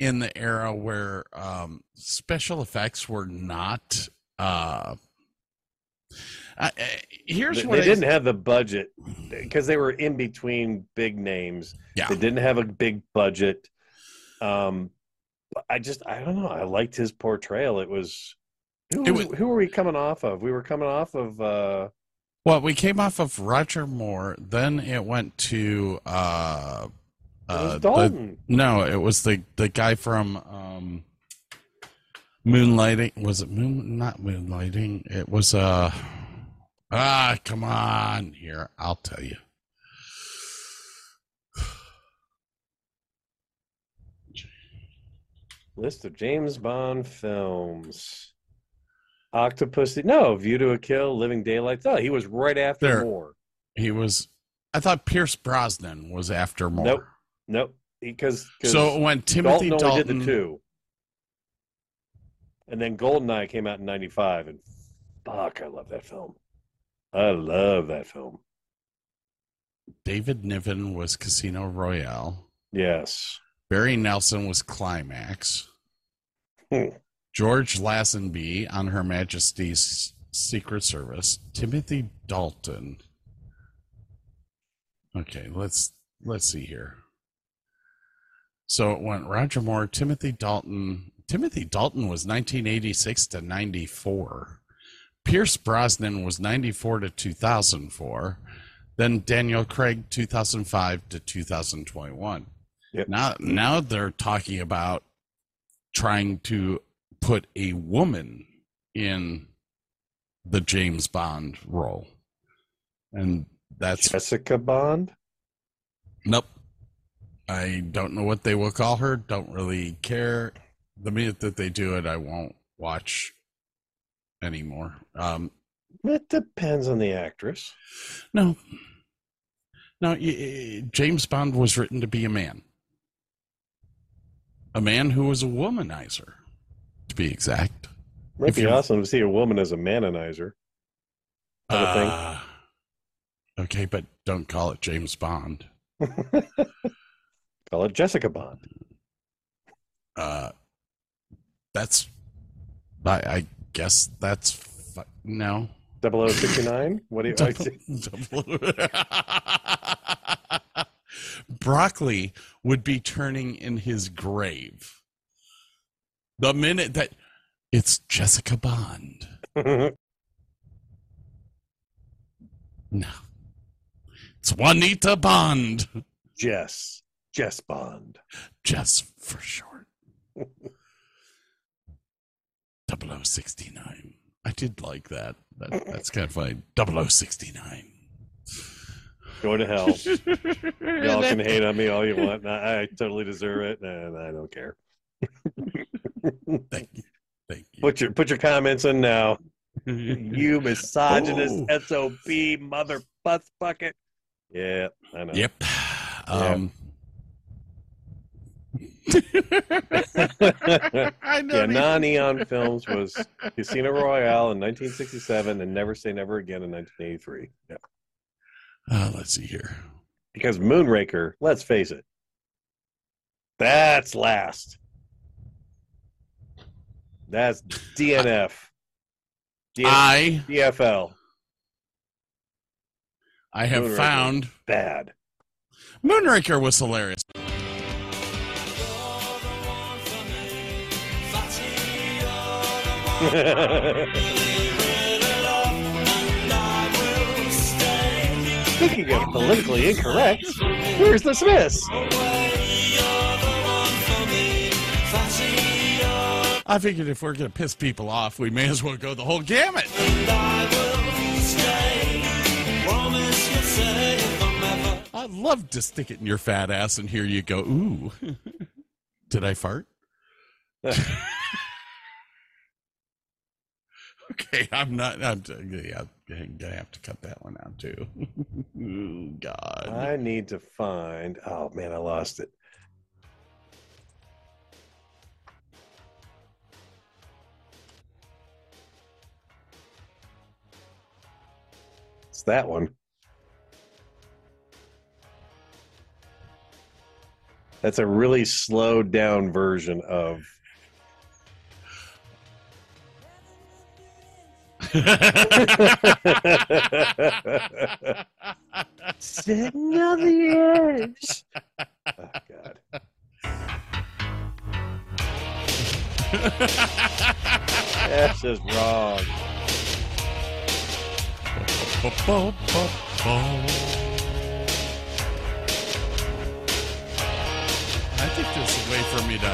in the era where special effects were not. They didn't have the budget because they were in between big names. Yeah. They didn't have a big budget. I don't know. I liked his portrayal. Who were we coming off of? We were coming off of. Well, we came off of Roger Moore. Then it went to. It was Dalton. It was the guy from. Moonlighting, was it not Moonlighting? It was come on here, I'll tell you. List of James Bond films. Octopussy, no, View to a Kill, Living Daylights. Oh, he was right after Moore. He was. I thought Pierce Brosnan was after Moore. Nope. So when Timothy Dalton only did the two. And then GoldenEye came out in 95, and fuck, I love that film. David Niven was Casino Royale. Yes. Barry Nelson was Climax. George Lazenby on Her Majesty's Secret Service. Timothy Dalton. Okay, let's see here. So it went Roger Moore, Timothy Dalton. Timothy Dalton was 1986 to 94. Pierce Brosnan was 94 to 2004. Then Daniel Craig, 2005 to 2021. Yep. Now they're talking about trying to put a woman in the James Bond role. And that's Jessica Bond? Nope. I don't know what they will call her. Don't really care. The minute that they do it, I won't watch anymore. It depends on the actress. No. No, James Bond was written to be a man. A man who was a womanizer, to be exact. It'd be awesome to see a woman as a manonizer. Okay, but don't call it James Bond. Call it Jessica Bond. I guess that's... No. 0069? What do you... Broccoli would be turning in his grave the minute that it's Jessica Bond. No. It's Juanita Bond. Jess. Jess Bond. Jess for short. 0069. I did like that. That's kind of funny. 0069. Go to hell. Y'all can hate on me all you want. I totally deserve it, and I don't care. Thank you. Thank you. Put your comments in now. You misogynist SOB mother butts bucket. Yeah, I know. Yep. I know. Yeah, non-Eon films was Casino Royale in 1967 and Never Say Never Again in 1983. Yeah. Let's see here. Because Moonraker, let's face it, that's last. That's DNF. DFL. I have Moonraker found bad. Moonraker was hilarious. Speaking of politically incorrect, where's the Smiths? I figured if we're going to piss people off, we may as well go the whole gamut. I'd love to stick it in your fat ass and hear you go, ooh, did I fart? Okay, I'm going to have to cut that one out, too. Oh, God. I need to find... Oh, man, I lost it. It's that one. That's a really slowed down version of... Signal the edge. Oh, God. That's just wrong. I think there's a way for me to...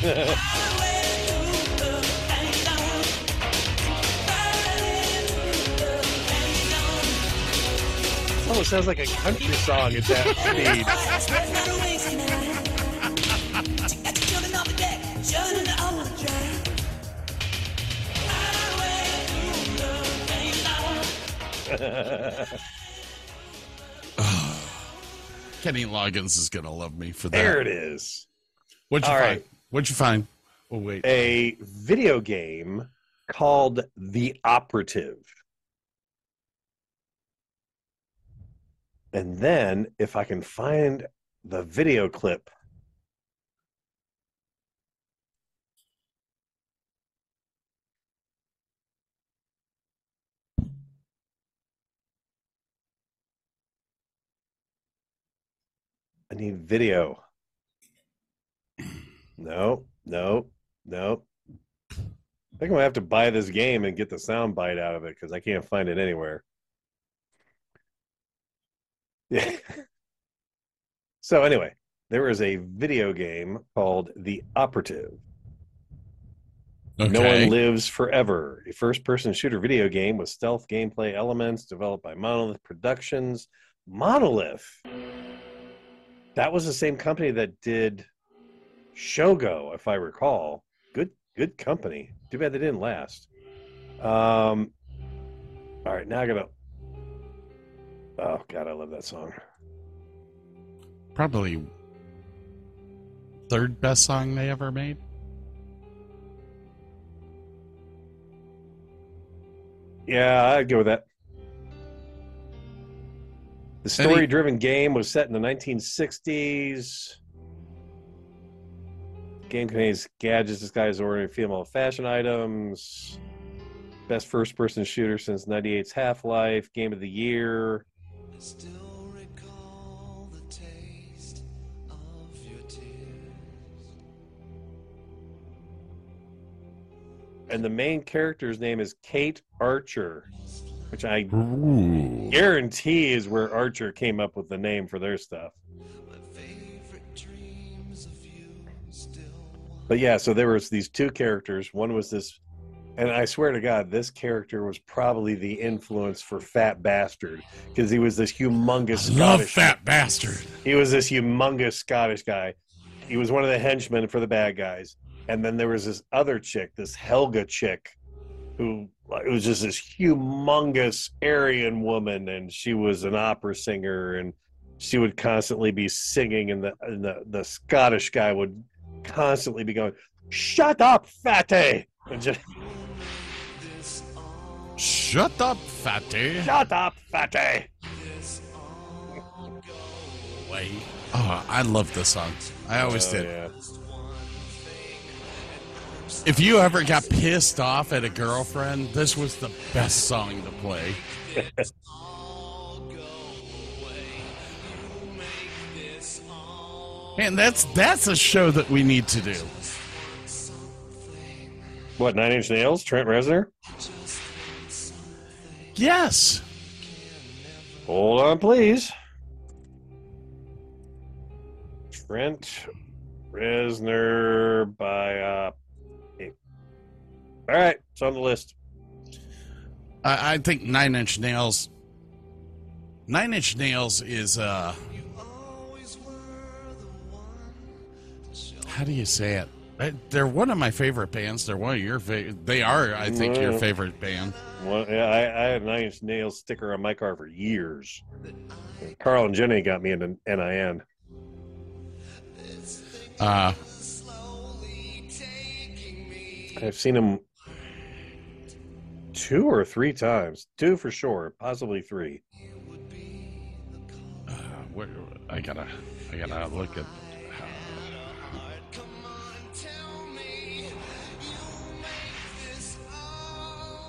Oh, it sounds like a country song at that speed. Kenny Loggins is gonna love me for that. There it is. What'd you find? Oh, wait. A video game called The Operative. And then, if I can find the video clip. I need video. No. I think I'm going to have to buy this game and get the sound bite out of it because I can't find it anywhere. Yeah. So anyway, there is a video game called The Operative. Okay. No One Lives Forever, a first-person shooter video game with stealth gameplay elements developed by Monolith Productions. Monolith. That was the same company that did Shogo, if I recall. Good company. Too bad they didn't last. All right, now I gotta... Oh, God, I love that song. Probably third best song they ever made. Yeah, I'd go with that. The story-driven game was set in the 1960s. The game contains gadgets disguised as ordinary female fashion items. Best first-person shooter since 98's Half-Life. Game of the Year. I still recall the taste of your tears. And the main character's name is Kate Archer, which I guarantee is where Archer came up with the name for their stuff. My favorite dreams of you still. But yeah, so there was these two characters. One was this, and I swear to God, this character was probably the influence for Fat Bastard because he was this humongous He was this humongous Scottish guy. He was one of the henchmen for the bad guys. And then there was this other chick, this Helga chick, who it was just this humongous Aryan woman, and she was an opera singer, and she would constantly be singing, and the Scottish guy would constantly be going, "Shut up, fatty!" And just, "Shut up, fatty! Shut up, fatty!" Wait. Oh, I love this song. I always did. Yeah. If you ever got pissed off at a girlfriend, this was the best song to play. And that's a show that we need to do. What, Nine Inch Nails? Trent Reznor? Yes. Hold on, please. Trent Reznor biop. All right, it's on the list. I think Nine Inch Nails. Nine Inch Nails is how do you say it? They're one of my favorite bands. They're one of your favorite. They are, I think, your favorite band. Well, yeah, I had a Nine Inch Nails sticker on my car for years. Carl and Jenny got me into NIN. I've seen them 2 or 3 times. 2 for sure, possibly 3. I gotta look at.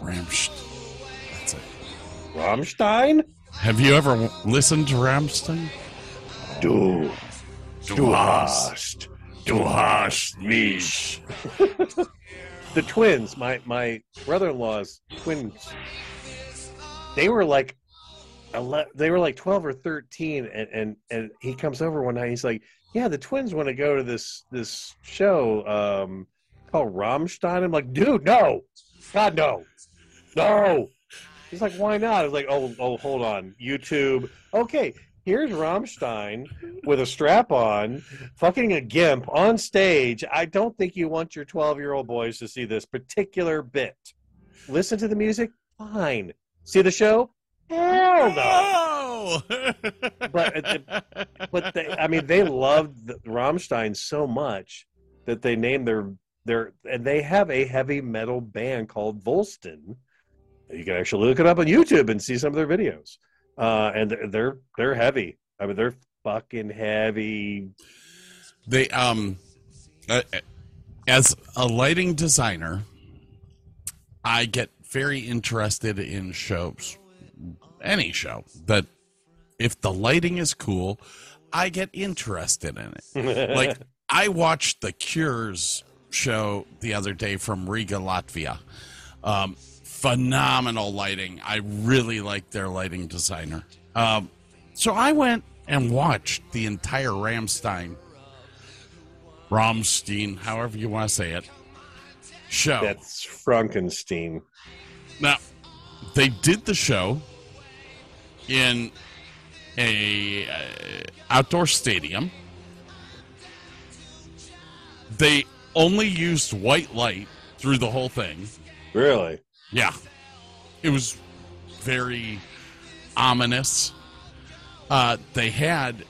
Rammstein. That's it. Rammstein. Have you ever listened to Rammstein? Du hast mich. The twins, my brother-in-law's twins, they were like 12 or 13, and he comes over one night. He's like, "Yeah, the twins want to go to this show called Rammstein." I'm like, "Dude, no, God, no." He's like, "Why not?" I was like, "Oh, hold on, YouTube. Okay, here's Rammstein with a strap on, fucking a gimp on stage. I don't think you want your 12-year-old boys to see this particular bit. Listen to the music? Fine. See the show? Hell no." But they loved Rammstein so much that they named their and they have a heavy metal band called Volston. You can actually look it up on YouTube and see some of their videos. And they're heavy. I mean, they're fucking heavy. They as a lighting designer, I get very interested in shows, any show that if the lighting is cool, I get interested in it. Like I watched The Cure's show the other day from Riga, Latvia. Phenomenal lighting. I really like their lighting designer. So I went and watched the entire Rammstein, however you want to say it, show. That's Frankenstein. Now, they did the show in a outdoor stadium. They only used white light through the whole thing. Really? Yeah. It was very ominous. They had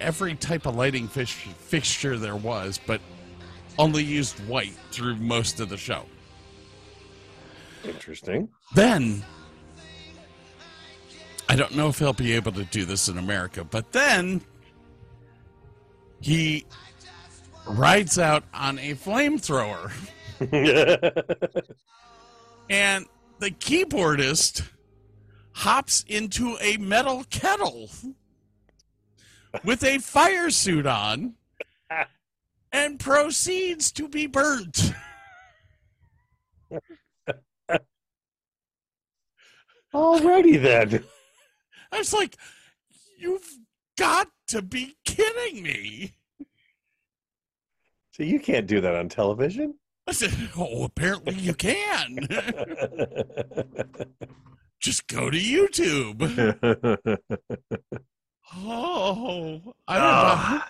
every type of lighting fixture there was, but only used white through most of the show. Interesting. Then, I don't know if he'll be able to do this in America, but then he rides out on a flamethrower. And the keyboardist hops into a metal kettle with a fire suit on and proceeds to be burnt. Alrighty then. I was like, you've got to be kidding me. So you can't do that on television? I said, oh, apparently you can. Just go to YouTube. Oh, I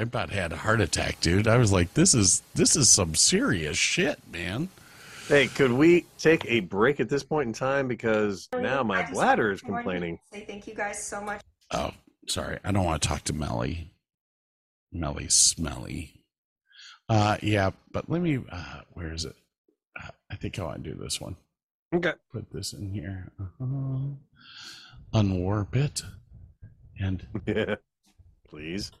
about had a heart attack, dude. I was like, this is some serious shit, man. Hey, could we take a break at this point in time? Because now my bladder is complaining. Say thank you guys so much. Oh, sorry. I don't want to talk to Melly. Melly Smelly. Yeah, but let me, where is it? I think I want to do this one. Okay. Put this in here. Unwarp it. And yeah. Please.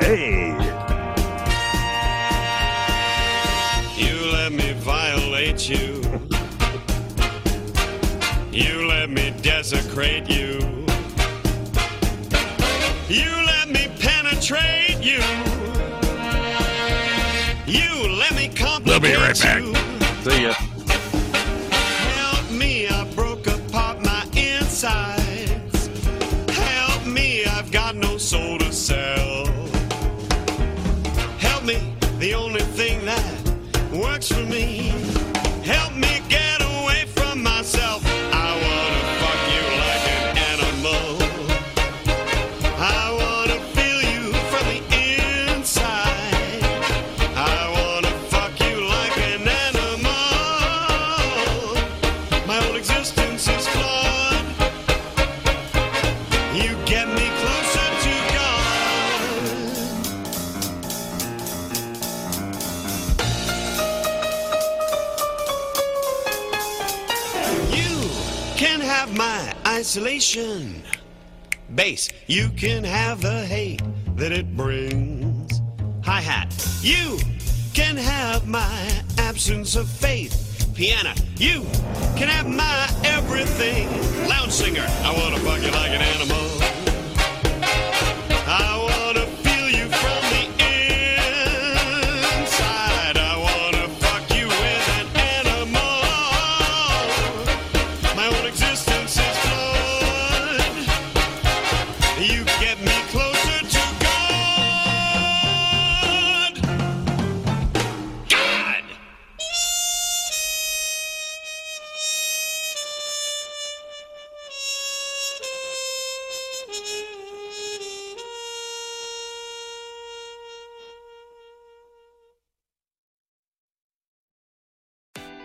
Hey. You let me violate you. You let me desecrate you. You let me penetrate you. You let me complicate. We'll be right back. You. See ya. Help me, I broke apart my insides. Help me, I've got no soul to sell. Me, the only thing that works for me. Help me get away from myself. I wanna fuck you like an animal. I wanna feel you from the inside. I wanna fuck you like an animal. My whole existence is flawed. You get me closer to my isolation bass. You can have the hate that it brings. Hi-hat. You can have my absence of faith. Piano. You can have my everything. Lounge singer. I want to fuck you like an animal. I want to feel you from the inside. I want to fuck you with an animal. My own existence.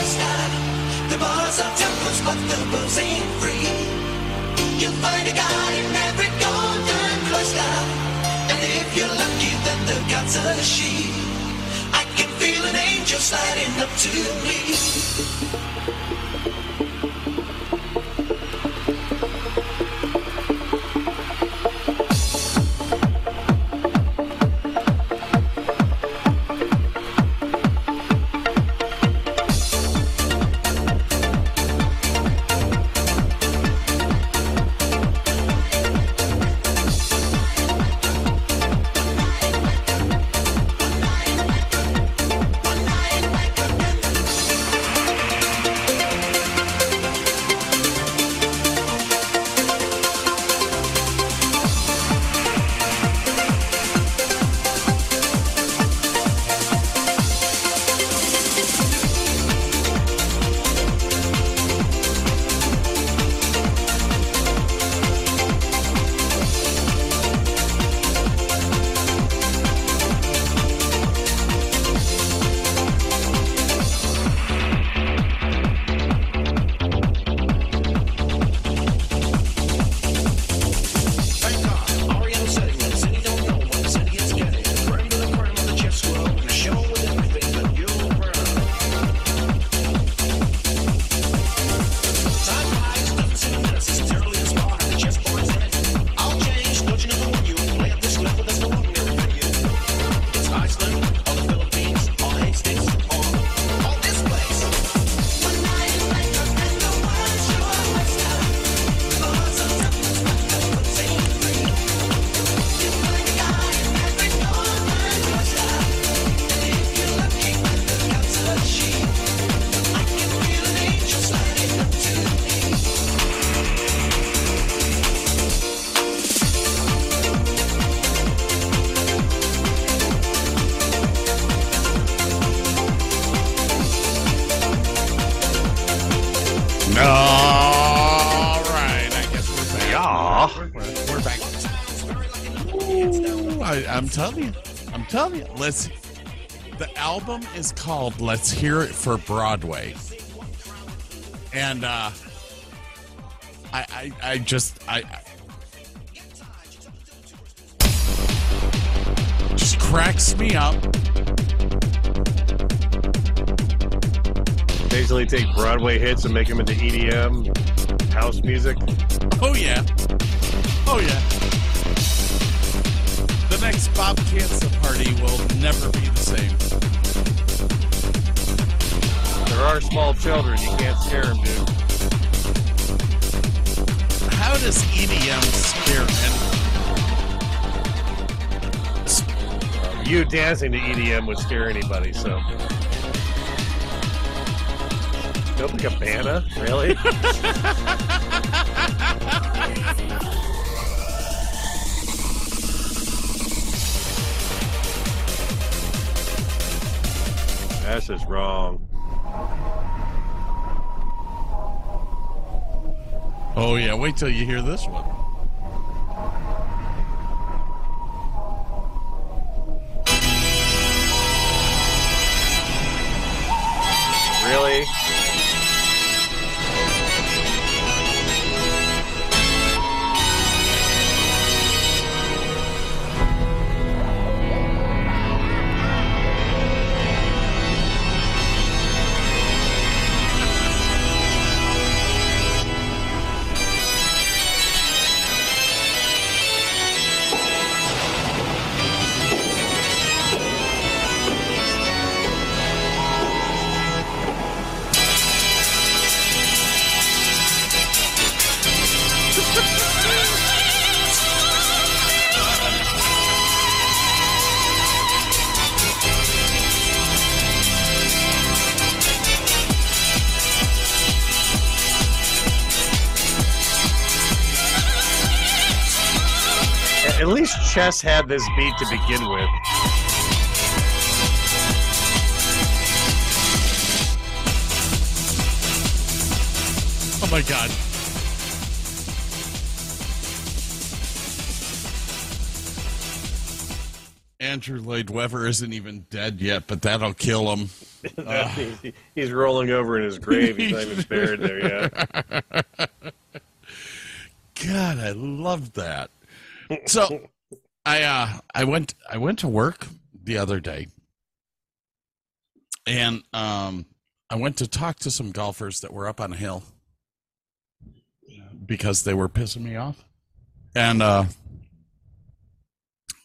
oyster. The bars are temples, but the booze ain't free. You'll find a god in every golden cloister, and if you're lucky, then the god's a she. I can feel an angel sliding up to me. I'm telling you. The album is called Let's Hear It for Broadway. And I just cracks me up. Basically take Broadway hits and make them into EDM, house music. Oh yeah. Next Bob Cancer party will never be the same. There are small children. You can't scare them, dude. How does EDM scare anyone? You dancing to EDM would scare anybody, so. Don't be a cabana, really? This is wrong. Oh, yeah. Wait till you hear this one. Really? Chess had this beat to begin with. Oh my god. Andrew Lloyd Webber isn't even dead yet, but that'll kill him. He's rolling over in his grave. He's not even buried there yet. God, I love that. So I went to work the other day, and I went to talk to some golfers that were up on a hill because they were pissing me off. And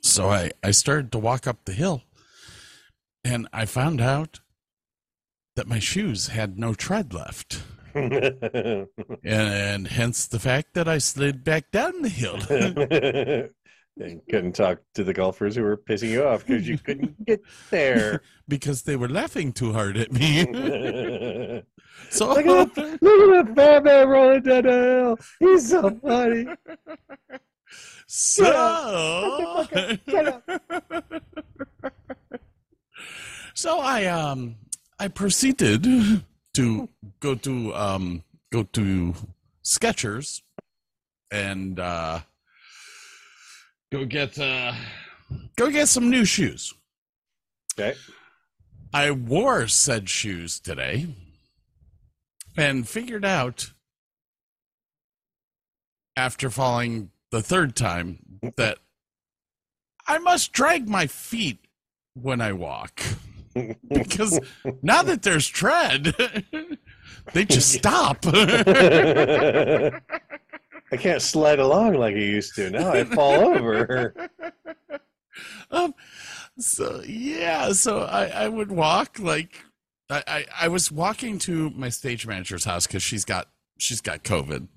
so I started to walk up the hill, and I found out that my shoes had no tread left. and hence the fact that I slid back down the hill. And couldn't talk to the golfers who were pissing you off because you couldn't get there. Because they were laughing too hard at me. So look at that bad man rolling down the hill. He's so funny. So I proceeded to go to Skechers and go get some new shoes. Okay. I wore said shoes today and figured out after falling the third time that I must drag my feet when I walk, because now that there's tread, they just stop. I can't slide along like I used to. Now I fall over. So I would walk like I was walking to my stage manager's house because she's got COVID,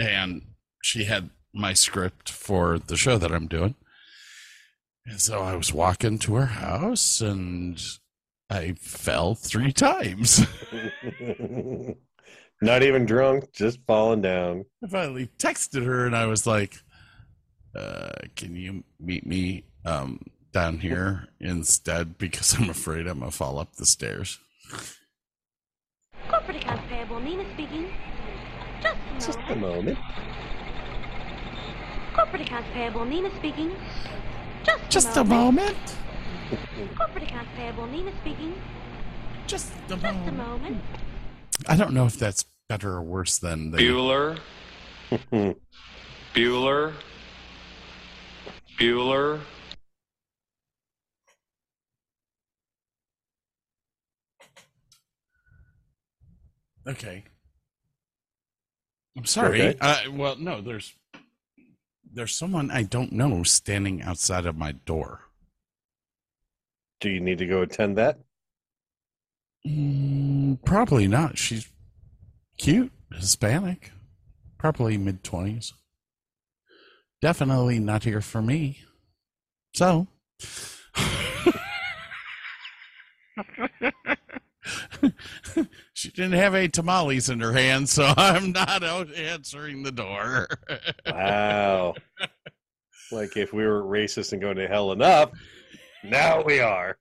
and she had my script for the show that I'm doing. And so I was walking to her house and I fell 3 times. Not even drunk, just falling down. I finally texted her and I was like, can you meet me down here instead, because I'm afraid I'm gonna fall up the stairs. Corporate accounts payable, Nina speaking. Just a moment. Corporate accounts payable, Nina speaking. Just a moment. Corporate accounts payable, Nina speaking. Just a moment. I don't know if that's better or worse than the Bueller. Bueller. Bueller. Okay. I'm sorry. Okay. Well, no, there's someone I don't know standing outside of my door. Do you need to go attend that? Probably not. She's cute, Hispanic, probably mid-20s. Definitely not here for me. So. She didn't have any tamales in her hand, so I'm not out answering the door. Wow. Like if we were racist and going to hell enough, now we are.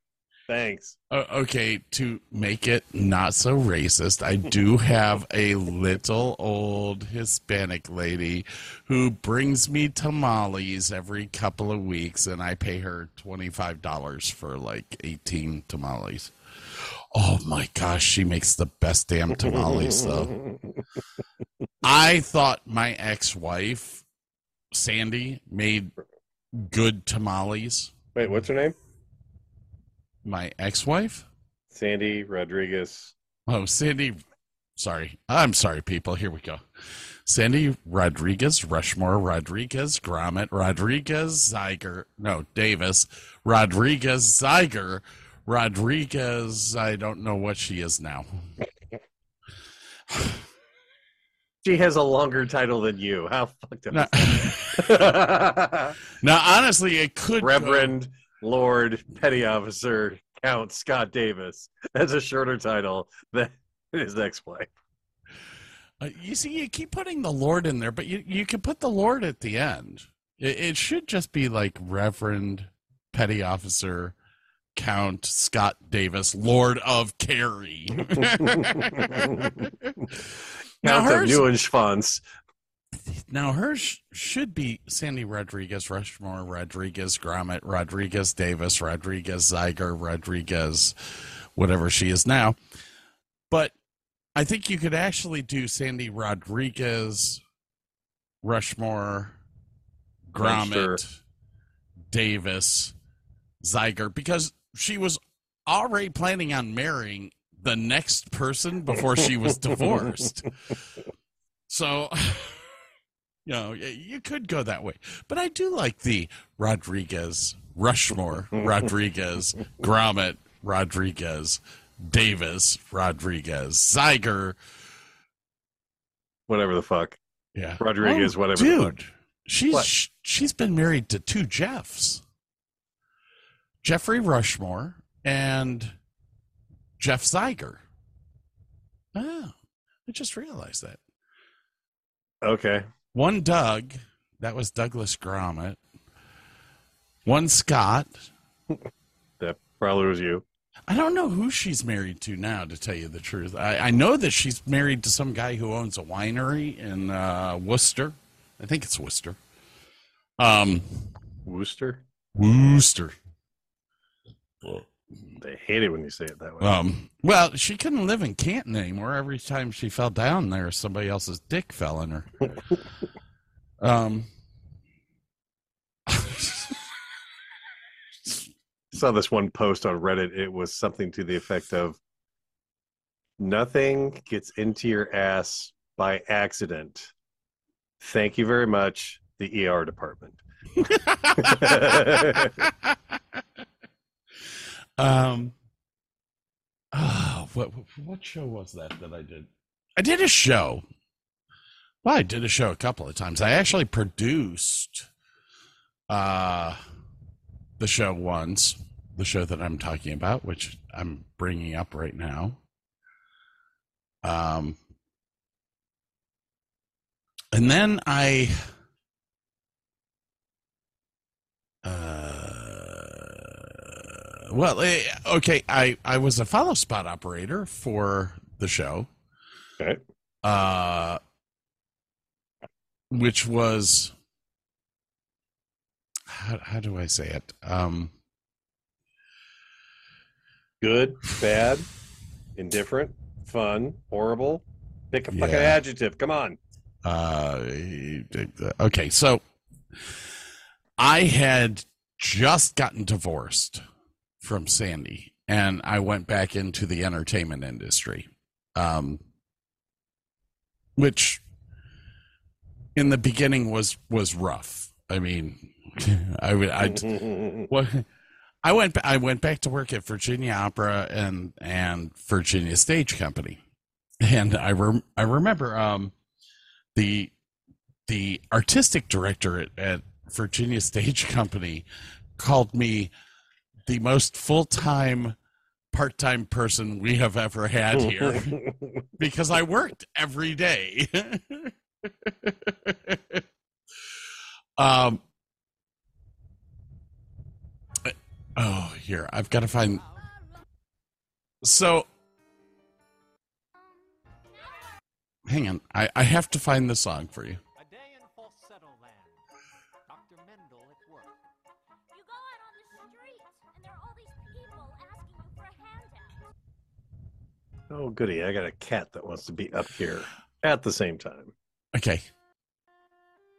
Thanks. Okay, to make it not so racist, I do have a little old Hispanic lady who brings me tamales every couple of weeks, and I pay her $25 for like 18 tamales. Oh my gosh, she makes the best damn tamales though. I thought my ex-wife, Sandy, made good tamales. Wait, what's her name? My ex-wife? Sandy Rodriguez. Oh, Sandy. Sorry. I'm sorry, people. Here we go. Sandy Rodriguez, Rushmore Rodriguez, Gromit Rodriguez, Zeiger. No, Davis. Rodriguez, Zeiger. Rodriguez, I don't know what she is now. She has a longer title than you. How fucked up is that? Now, honestly, it could Reverend Lord Petty Officer Count Scott Davis. That's a shorter title than his ex-wife. You see, you keep putting the Lord in there, but you can put the Lord at the end. It should just be like Reverend Petty Officer Count Scott Davis, Lord of Kerry. Count of Neuenschwanz. Now, hers should be Sandy Rodriguez, Rushmore, Rodriguez, Gromit, Rodriguez, Davis, Rodriguez, Zeiger, Rodriguez, whatever she is now. But I think you could actually do Sandy Rodriguez, Rushmore, Gromit, Davis, Zeiger, because she was already planning on marrying the next person before she was divorced. So... You know, you could go that way. But I do like the Rodriguez, Rushmore, Rodriguez, Gromit, Rodriguez, Davis, Rodriguez, Zeiger. Whatever the fuck. Yeah. Rodriguez, oh, whatever dude, the fuck. Dude, she's been married to two Jeffs. Jeffrey Rushmore and Jeff Zeiger. Oh, I just realized that. Okay. One Doug, that was Douglas Gromit. One Scott. That probably was you. I don't know who she's married to now, to tell you the truth. I know that she's married to some guy who owns a winery in Worcester. I think it's Worcester. Worcester. Well, they hate it when you say it that way. Well, she couldn't live in Canton anymore. Every time she fell down there, somebody else's dick fell in her. Saw this one post on Reddit. It was something to the effect of, nothing gets into your ass by accident. Thank you very much, the ER department. What show was that I did? I did a show. Well, I did a show a couple of times. I actually produced the show once, the show that I'm talking about, which I'm bringing up right now. And then I I was a follow spot operator for the show. Okay. Which was, how do I say it? Good, bad, indifferent, fun, horrible. Pick a fucking adjective. Come on. Okay, so I had just gotten divorced from Sandy, and I went back into the entertainment industry, which in the beginning was rough. I mean, I went back to work at Virginia Opera and Virginia Stage Company, and I remember the artistic director at Virginia Stage Company called me the most full-time, part-time person we have ever had here, because I worked every day. Here, I've got to find. So, hang on, I have to find the song for you. Oh, goody. I got a cat that wants to be up here at the same time. Okay.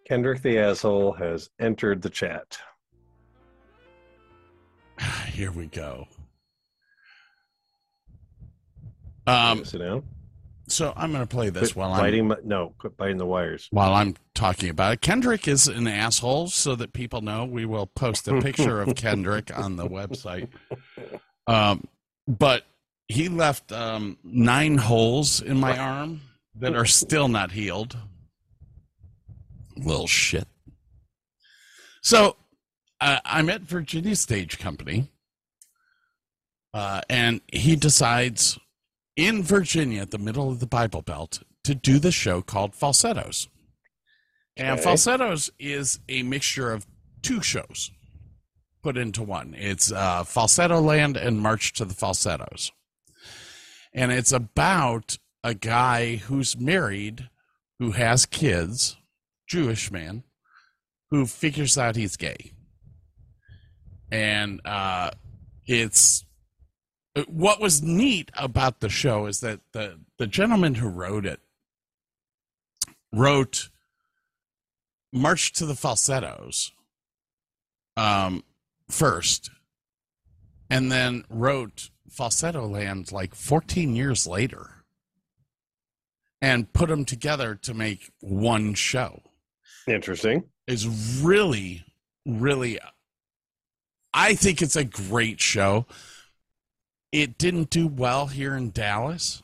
Kendrick the asshole has entered the chat. Here we go. Sit down. So I'm going to play this quit biting the wires. While I'm talking about it. Kendrick is an asshole, so that people know. We will post a picture of Kendrick on the website. But he left 9 holes in my arm that are still not healed. Little shit. So I'm at Virginia Stage Company, and he decides in Virginia, at the middle of the Bible Belt, to do the show called Falsettos. Okay. And Falsettos is a mixture of two shows put into one. It's Falsetto Land and March to the Falsettos. And it's about a guy who's married, who has kids, Jewish man who figures out he's gay. And it's what was neat about the show is that the gentleman who wrote it wrote March to the Falsettos first, and then wrote Falsetto Land like 14 years later and put them together to make one show. Interesting. It's really, really, I think it's a great show. It didn't do well here in Dallas.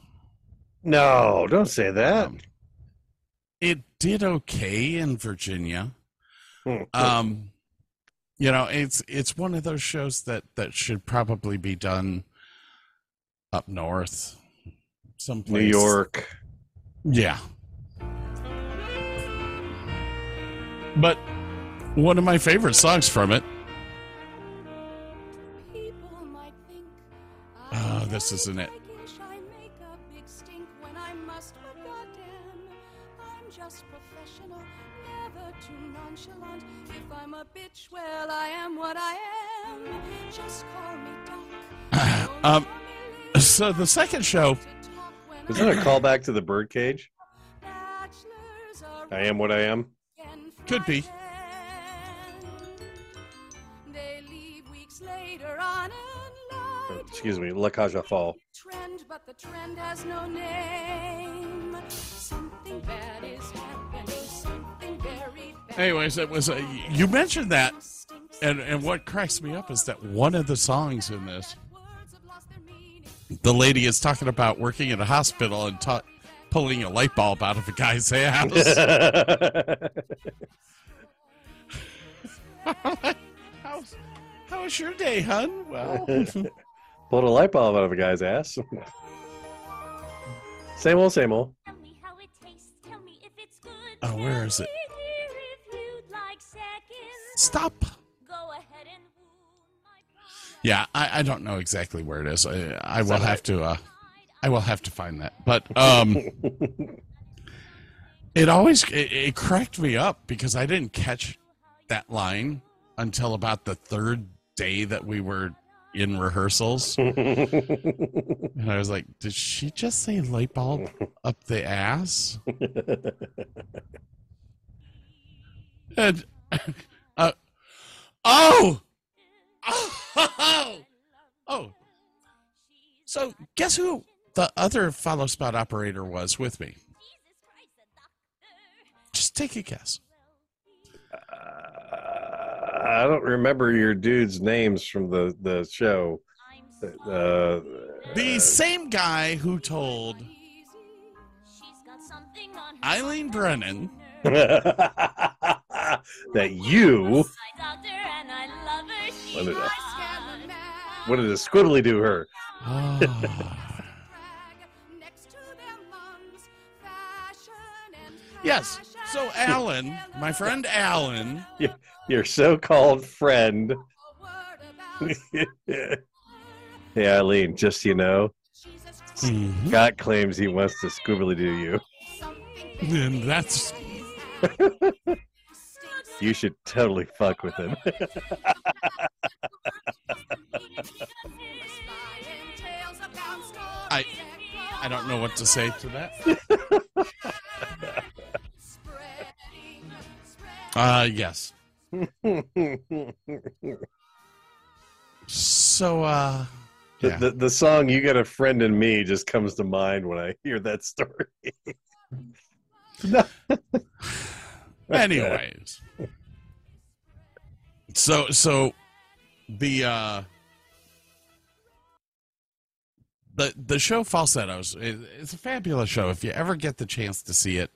No, don't say that. It did okay in Virginia. You know, it's one of those shows that should probably be done up north, someplace. New York. Yeah. But one of my favorite songs from it. Oh, this isn't it. Well, I am what I am. Just call me Doc. So the second show. Is that a callback to The Birdcage? I am what I am. Could be. They leave weeks later on a night. Excuse me, La Caja Fall. Trend, but the trend has no name. Something bad is happening. Anyways, it was you mentioned that, and what cracks me up is that one of the songs in this, the lady is talking about working in a hospital and pulling a light bulb out of a guy's ass. How was your day, hun? Well, pulled a light bulb out of a guy's ass. Same old, same old. Oh, where is it? Stop. Yeah, I don't know exactly where it is. I will have to. I will have to find that. But it always it cracked me up because I didn't catch that line until about the third day that we were in rehearsals, and I was like, "Did she just say light bulb up the ass?" And. Oh! So, guess who the other follow spot operator was with me? Just take a guess. I don't remember your dude's names from the show. The same guy who told Eileen Brennan that you what did a squiddly do her? Yes. So Alan, my friend Alan, your so-called friend. Hey, Eileen, just so you know, Scott claims he wants to squiddly do you. And that's. You should totally fuck with him. I don't know what to say to that. Yes. So, yeah. The song You Got a Friend in Me just comes to mind when I hear that story. Anyways, so the show Falsettos, it's a fabulous show. If you ever get the chance to see it,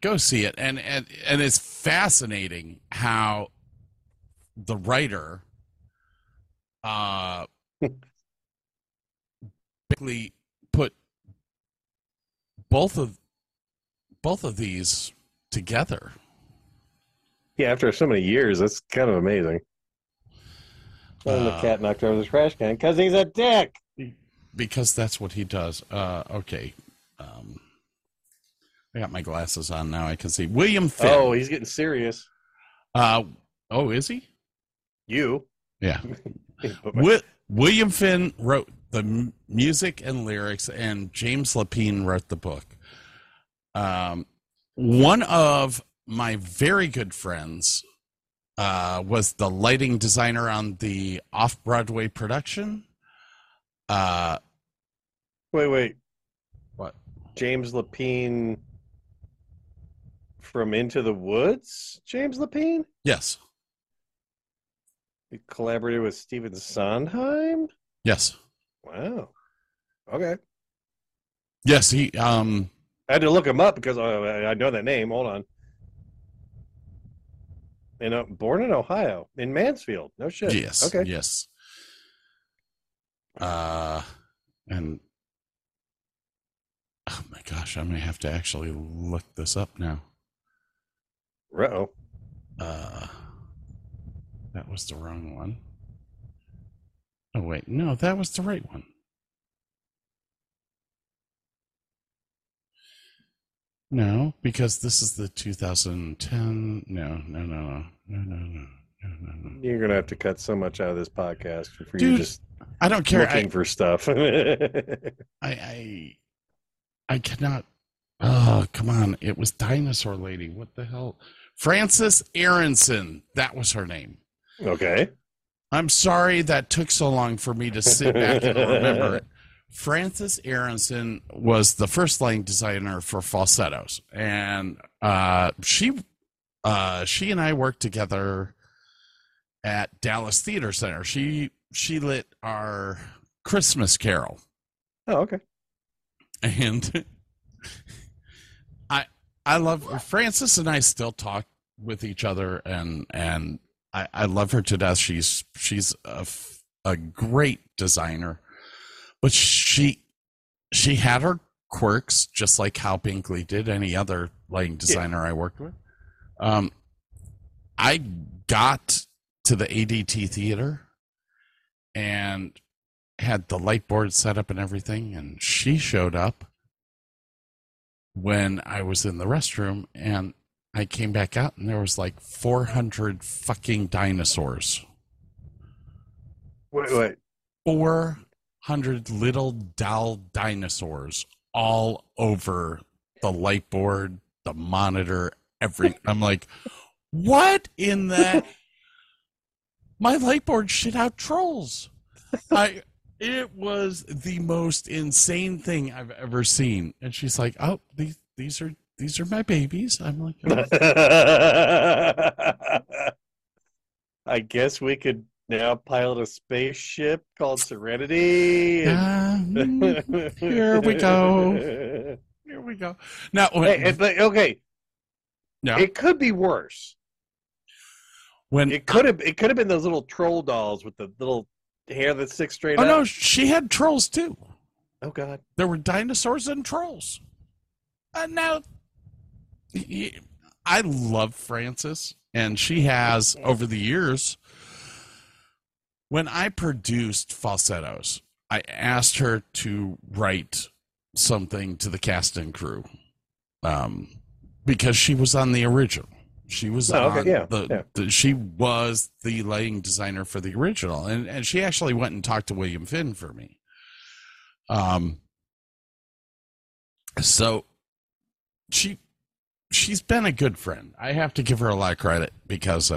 go see it. And it's fascinating how the writer basically put both of these together. Yeah, after so many years, that's kind of amazing. And the cat knocked over the trash can because he's a dick. Because that's what he does. Okay. I got my glasses on now. I can see William Finn. Oh, he's getting serious. Oh, is he? You? Yeah. William Finn wrote the music and lyrics, and James Lapine wrote the book. One of my very good friends was the lighting designer on the Off-Broadway production. Wait. What? James Lapine from Into the Woods? James Lapine? Yes. He collaborated with Stephen Sondheim? Yes. Wow. Okay. Yes, he... I had to look him up because I know that name. Hold on. And born in Ohio, in Mansfield. No shit. Yes. Okay. Yes. And oh my gosh, I'm gonna have to actually look this up now. Uh-oh. That was the wrong one. Oh wait, no, that was the right one. No, because this is the 2010. No. You're gonna have to cut so much out of this podcast for you. Just I don't care. Looking for stuff. I cannot. Oh, come on! It was Dinosaur Lady. What the hell? Frances Aronson. That was her name. Okay. I'm sorry that took so long for me to sit back and remember it. Frances Aronson was the first line designer for Falsettos, and she and I worked together at Dallas Theater Center. She lit our Christmas Carol. Oh, okay. And I love Frances, and I still talk with each other, and I love her to death. She's a great designer. But she had her quirks, just like Hal Binkley did, any other lighting designer I worked with. I got to the ADT Theater and had the light board set up and everything, and she showed up when I was in the restroom, and I came back out, and there was like 400 fucking dinosaurs. Wait. 400 little doll dinosaurs all over the light board, the monitor, everything. I'm like, what in that? My light board shit out trolls. It was the most insane thing I've ever seen. And she's like, oh, these are my babies. I'm like, oh. I guess we could now pilot a spaceship called Serenity. Here we go. Now, No. It could be worse. When it could have been those little troll dolls with the little hair that sticks straight up. Oh no, she had trolls too. Oh God, there were dinosaurs and trolls. And now, I love Frances, and she has over the years. When I produced Falsettos, I asked her to write something to the cast and crew, because she was on the original. She was she was the lighting designer for the original, and she actually went and talked to William Finn for me. So she's been a good friend. I have to give her a lot of credit because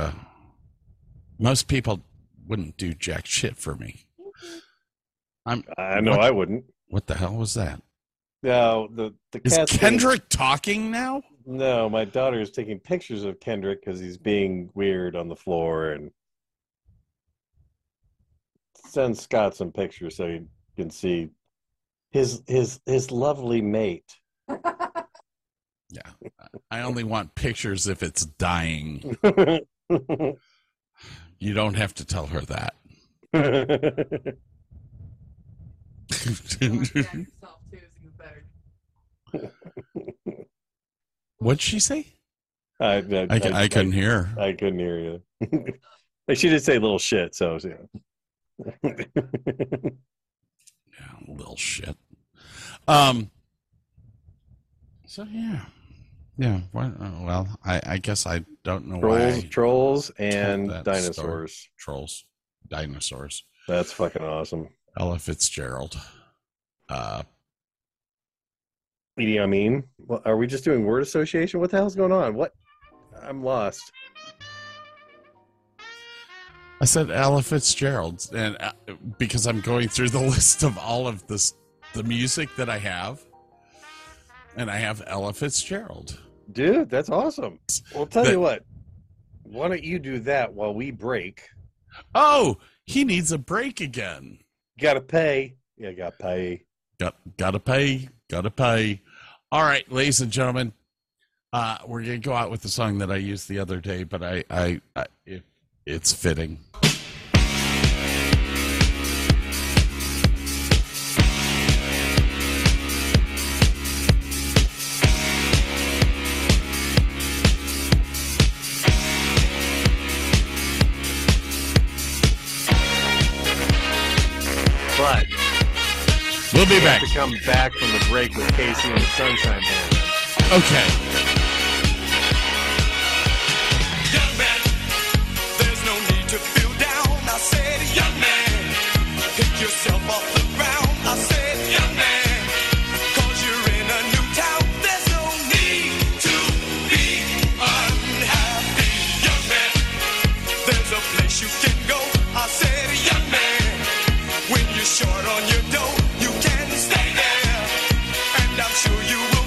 most people wouldn't do jack shit for me. I wouldn't. What the hell was that? No, the is Kendrick talking now? No, my daughter is taking pictures of Kendrick because he's being weird on the floor, and send Scott some pictures so you can see his lovely mate. Yeah, I only want pictures if it's dying. You don't have to tell her that. What'd she say? I couldn't hear. I couldn't hear you. She did say little shit, so yeah. Little shit. So yeah. Yeah. Well, I guess I don't know why. Trolls and dinosaurs. Story. Trolls, dinosaurs. That's fucking awesome. Ella Fitzgerald. Idi Amin. Well, are we just doing word association? What the hell's going on? What? I'm lost. I said Ella Fitzgerald, and because I'm going through the list of all of this, the music that I have, and I have Ella Fitzgerald. Dude, that's awesome. Well, tell you what. Why don't you do that while we break? Oh, he needs a break again. Gotta pay. Yeah, gotta pay. Gotta pay. Gotta pay. All right, ladies and gentlemen, we're gonna go out with the song that I used the other day, but if it's fitting. But we'll be back. We have to come back from the break with Casey and the Sunshine Band. Okay. Yourself off the ground, I said, young man, 'cause you're in a new town, there's no need to be unhappy, young man, there's a place you can go, I said, young man, when you're short on your dough, you can stay there, and I'm sure you will.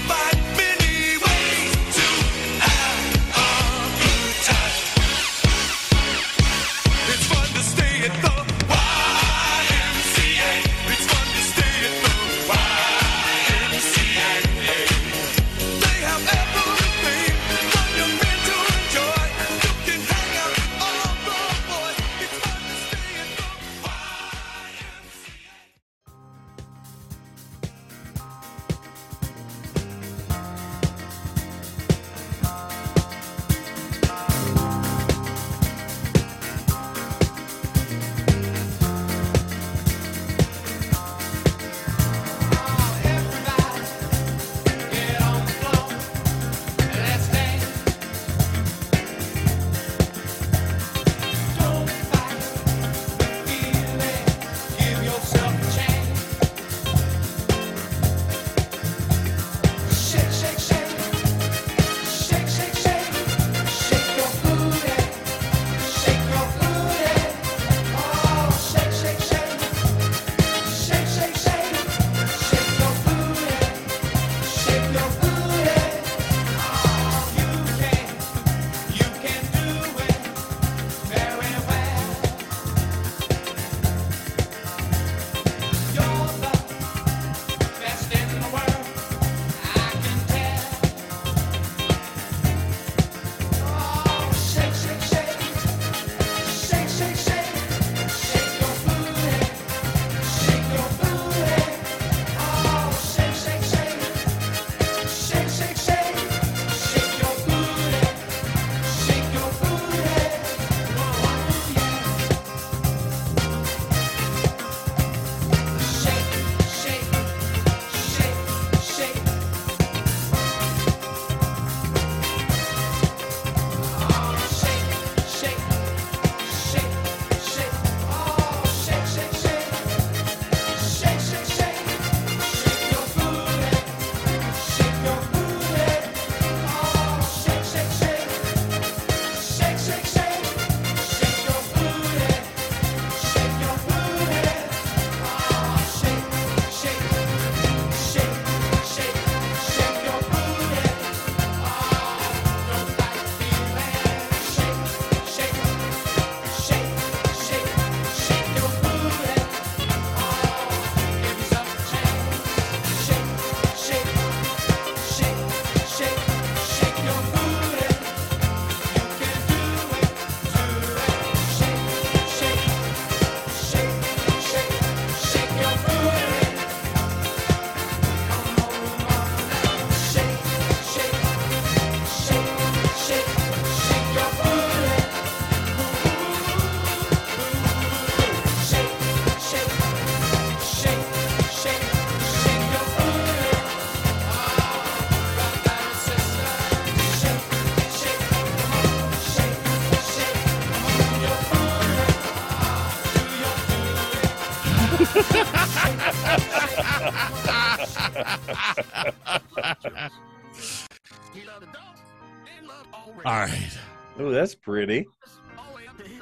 All right. Oh, that's pretty.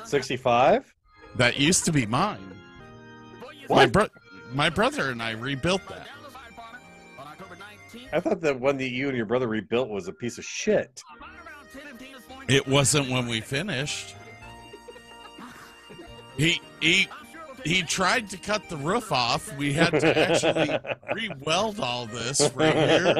65? That used to be mine. What? My brother and I rebuilt that. I thought the one that you and your brother rebuilt was a piece of shit. It wasn't when we finished. He tried to cut the roof off. We had to actually re-weld all this right here.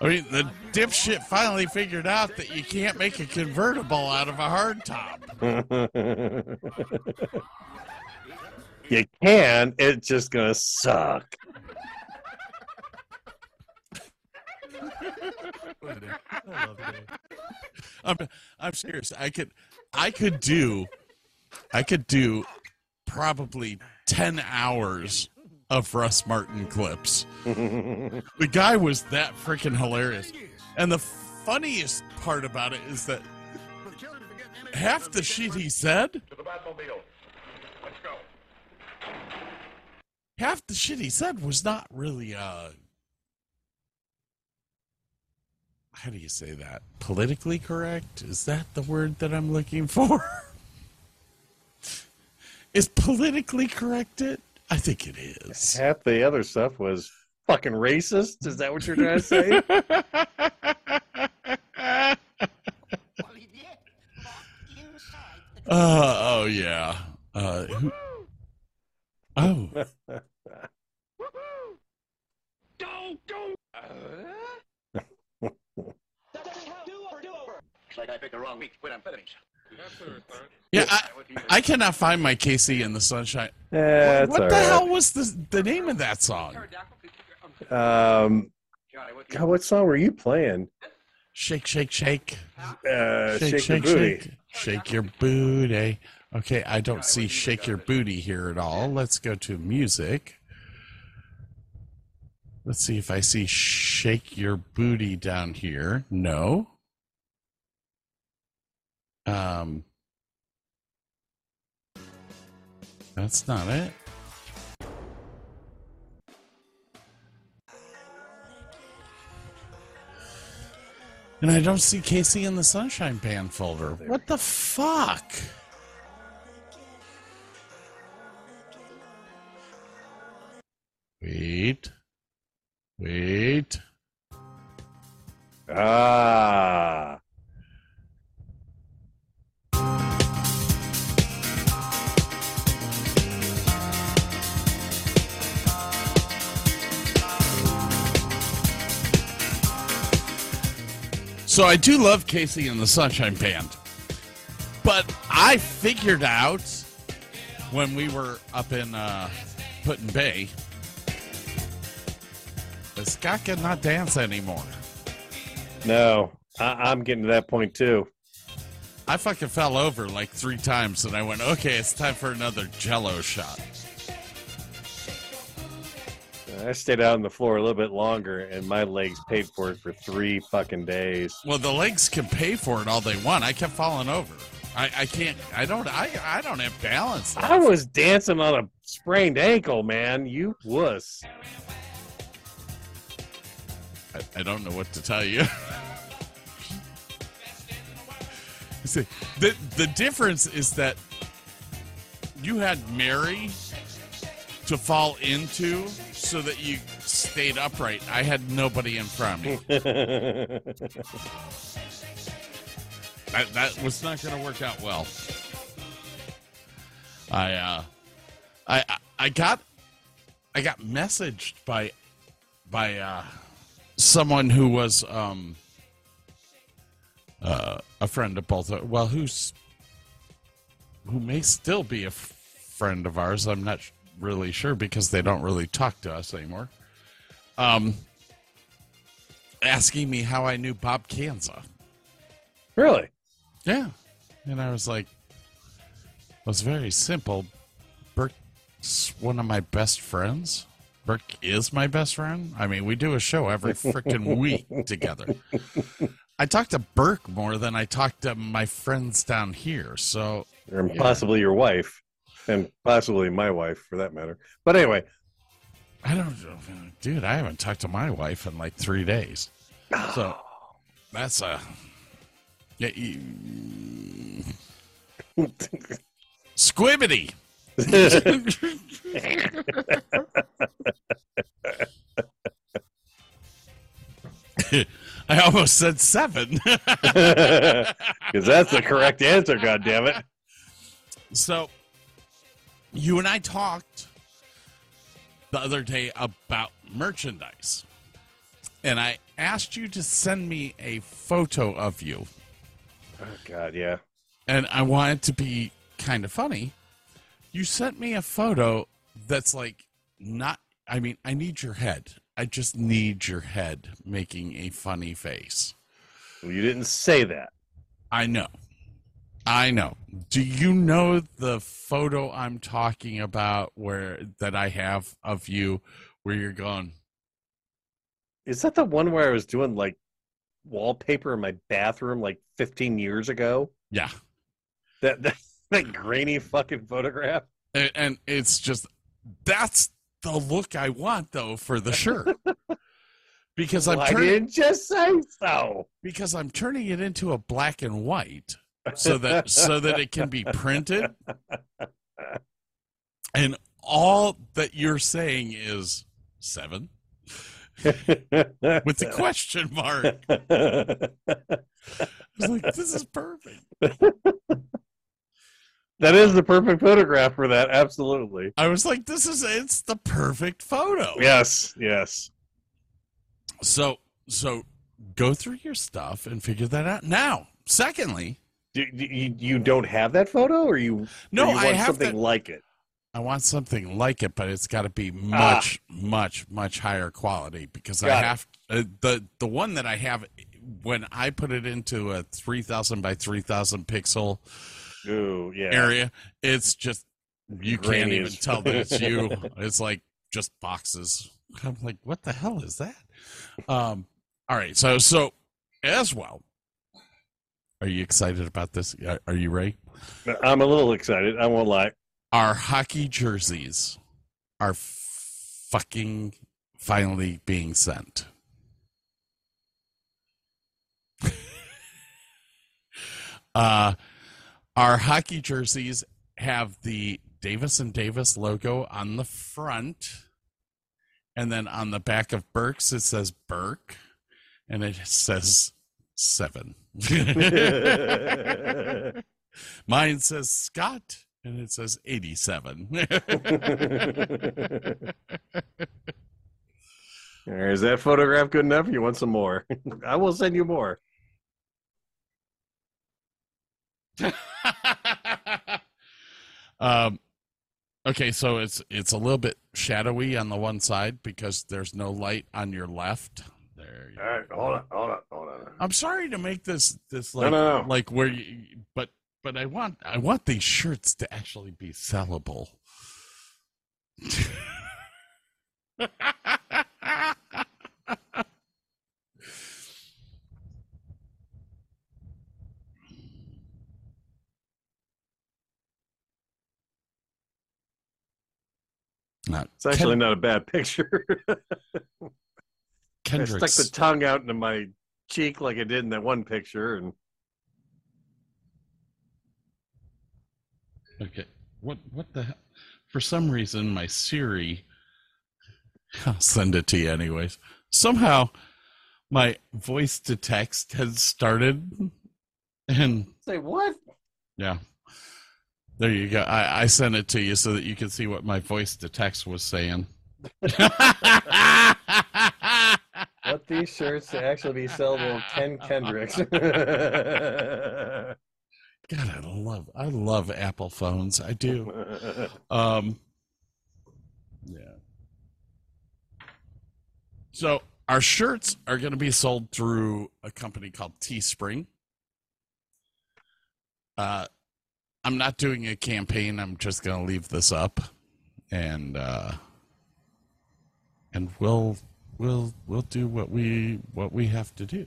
I mean, the dipshit finally figured out that you can't make a convertible out of a hardtop. You can. It's just going to suck. I'm serious. I could do probably 10 hours of Russ Martin clips. The guy was that freaking hilarious. And the funniest part about it is that half the shit he said, was not really, how do you say that? Politically correct? Is that the word that I'm looking for? Is politically correct it? I think it is. Half the other stuff was fucking racist. Is that what you're trying to say? Oh, yeah. Oh. It's like I picked the wrong week to quit amphetamines. Yeah, I cannot find my Casey in the Sunshine. Yeah, what the hell was the name of that song? God, what song were you playing? Shake, shake, shake. Shake, your booty. Shake your booty. Okay, I don't see shake your booty here at all. Let's go to music. Let's see if I see shake your booty down here. No. That's not it. And I don't see Casey in the Sunshine Band folder. What the fuck? Wait. Ah. So I do love Casey and the Sunshine Band, but I figured out when we were up in Put-in Bay that Scott could not dance anymore. No, I'm getting to that point too. I fucking fell over like 3 times and I went, okay, it's time for another Jello shot. I stayed out on the floor a little bit longer, and my legs paid for it for 3 fucking days. Well, the legs can pay for it all they want. I kept falling over. I don't have balance left. I was dancing on a sprained ankle, man. You wuss. I don't know what to tell you. See, the difference is that you had Mary to fall into so that you stayed upright. I had nobody in front of me. that was not going to work out well. I got messaged by someone who was a friend of both. Well, who may still be a friend of ours. I'm not really sure because they don't really talk to us anymore. Asking me how I knew Bob Kanza. Really? Yeah. And I was like, it was very simple. Burke's one of my best friends. Burke is my best friend. I mean, we do a show every freaking week together. I talked to Burke more than I talked to my friends down here. So, and possibly your wife. And possibly my wife, for that matter. But anyway, I don't know. Dude, I haven't talked to my wife in like 3 days. So that's a... Yeah, Squibbity! I almost said 7. Because that's the correct answer, goddammit. So, you and I talked the other day about merchandise. And I asked you to send me a photo of you. Oh, God, yeah. And I wanted to be kind of funny. You sent me a photo that's like not... I mean, I need your head. I just need your head making a funny face. Well, you didn't say that. I know. Do you know the photo I'm talking about that I have of you where you're going? Is that the one where I was doing like wallpaper in my bathroom like 15 years ago? Yeah. That grainy fucking photograph. And it's just, that's the look I want though for the shirt. Because I didn't just say so. Because I'm turning it into a black and white so that it can be printed. And all that you're saying is 7 with the question mark. I was like, this is perfect. That is the perfect photograph for that, absolutely. I was like, it's the perfect photo. Yes. So go through your stuff and figure that out. Now, secondly, you don't have that photo or you want something like it? I want something like it, but it's got to be much higher quality because the one that I have when I put it into a 3,000 by 3,000 pixel area, it's just you can't even tell that it's you. It's like just boxes. I'm like, what the hell is that? All right, so as well, are you excited about this? Are you ready? I'm a little excited. I won't lie. Our hockey jerseys are fucking finally being sent. Our hockey jerseys have the Davis and Davis logo on the front. And then on the back of Burke's, it says Burke. And it says 7. Mine says Scott. And it says 87. Is that photograph good enough? You want some more? I will send you more. Okay, so it's a little bit shadowy on the one side because there's no light on your left. There you go. All right, hold on. I'm sorry to make this like no. Like where you But I want these shirts to actually be sellable. It's actually not a bad picture. I stuck the tongue out into my cheek like I did in that one picture and. Okay, what the hell? For some reason, my Siri, I'll send it to you anyways. Somehow, my voice to text has started. And say what? Yeah. There you go. I sent it to you so that you can see what my voice to text was saying. What these shirts to actually be sellable, Ken Kendricks. God, I love Apple phones. I do. Yeah. So our shirts are going to be sold through a company called Teespring. I'm not doing a campaign. I'm just going to leave this up, and we'll do what we have to do.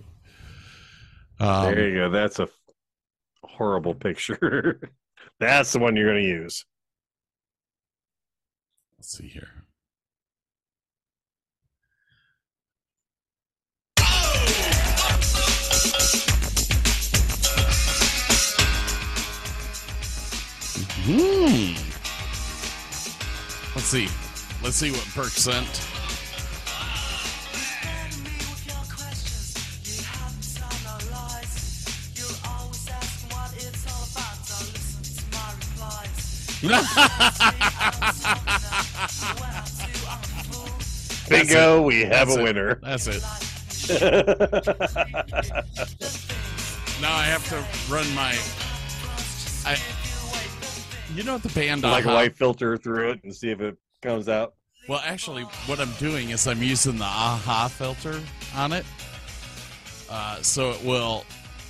There you go. That's a horrible picture. That's the one you're going to use. Let's see here. see. Let's see what Burke sent. Bingo, we have a winner. That's it. Now I have to run my... you know the band... Like a light filter through it and see if it comes out. Well, actually, what I'm doing is I'm using the aha filter on it. So it will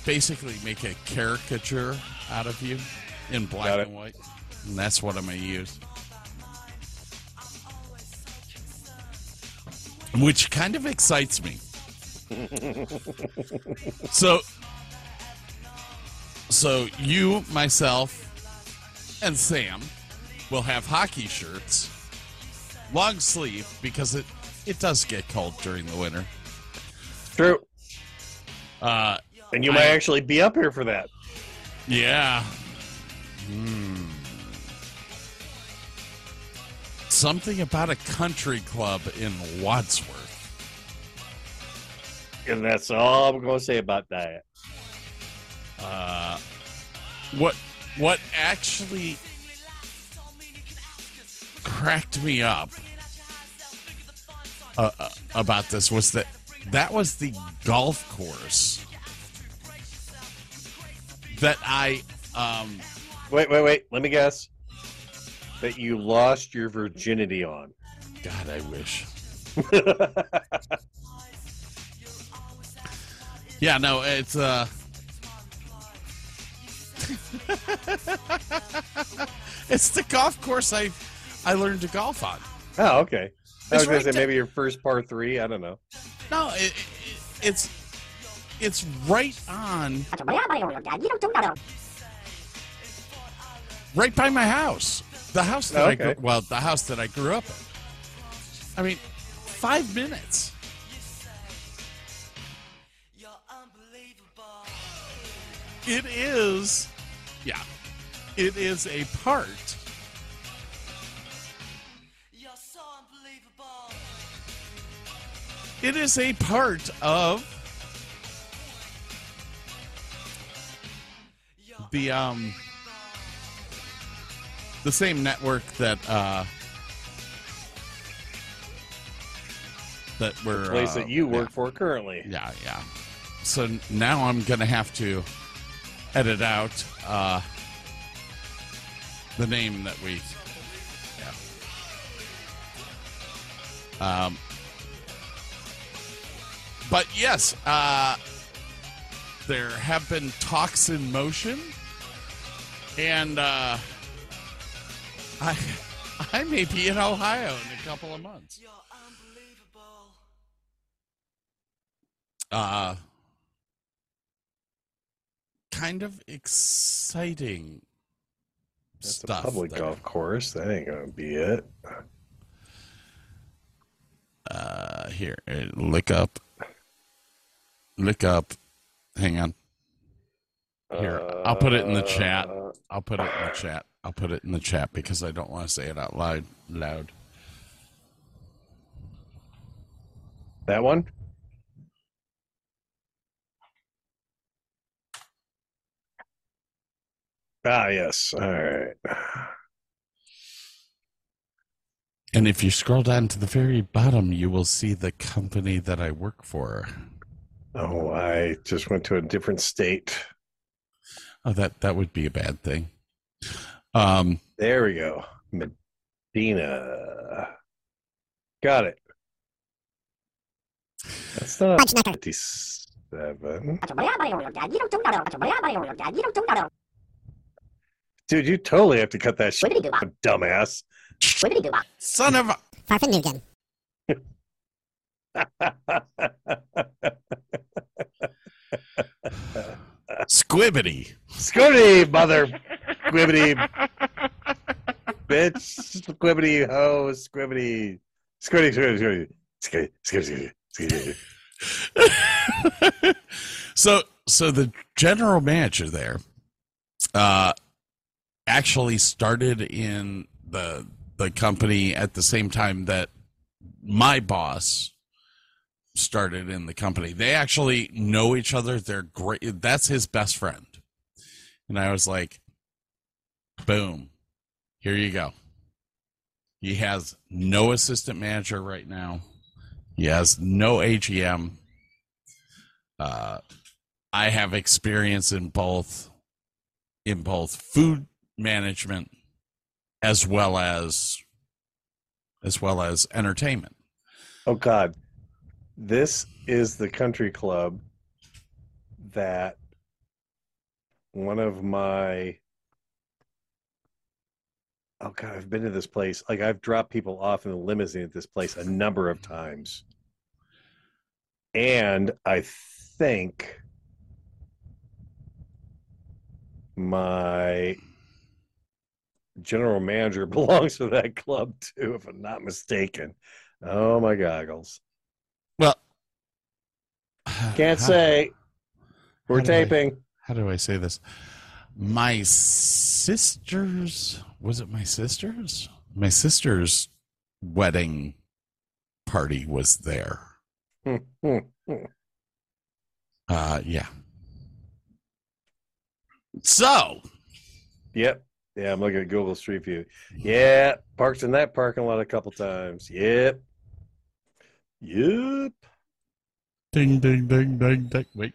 basically make a caricature out of you in black and white. And that's what I'm going to use. Which kind of excites me. So you, myself, and Sam will have hockey shirts, long sleeve, because it does get cold during the winter. True. And you might actually be up here for that. Yeah. Something about a country club in Wadsworth. And that's all I'm going to say about that. What actually cracked me up about this was that was the golf course that I... Wait. Let me guess. That you lost your virginity on. God, I wish. Yeah, no, it's... it's the golf course I learned to golf on. Oh, okay. I was going to say maybe your first par three. I don't know. No, it's right on... Right by my house. The house that the house that I grew up in. I mean, 5 minutes. It is, it is a part of the same network that the place that you work for currently. Yeah. So now I'm gonna have to edit out the name that we... Yeah. But yes, there have been talks in motion, and I may be in Ohio in a couple of months. Kind of exciting. That's stuff. A public golf course. That ain't gonna be it. Here, look up. Hang on. Here, I'll put it in the chat. I'll put it in the chat because I don't want to say it out loud. That one. Ah, yes. All right. And if you scroll down to the very bottom, you will see the company that I work for. Oh, I just went to a different state. Oh, that would be a bad thing. There we go. Medina. Got it. That's not 57. Dude, you totally have to cut that shit, dumbass. Son of a... Squibbity. Squibbity, mother. Squibbity. Bitch. Squibbity, ho. Squibbity. Squibbity. So the general manager there... actually started in the the company at the same time that my boss started in the company. They actually know each other. They're great. That's his best friend. And I was like, boom, here you go. He has no assistant manager right now. He has no AGM. I have experience in both food management as well as entertainment. Oh God. This is the country club that one of my, oh God, I've been to this place. Like, I've dropped people off in the limousine at this place a number of times. And I think my general manager belongs to that club too, if I'm not mistaken. Oh my goggles. Well, can't say. We're taping. How do I say this? My sister's, was it my sister's? My sister's wedding party was there. Yeah. So. Yep. Yeah, I'm looking at Google Street View. Yeah, parked in that parking lot a couple times. Yep. Yep. Ding, ding, ding, ding, ding. Wait.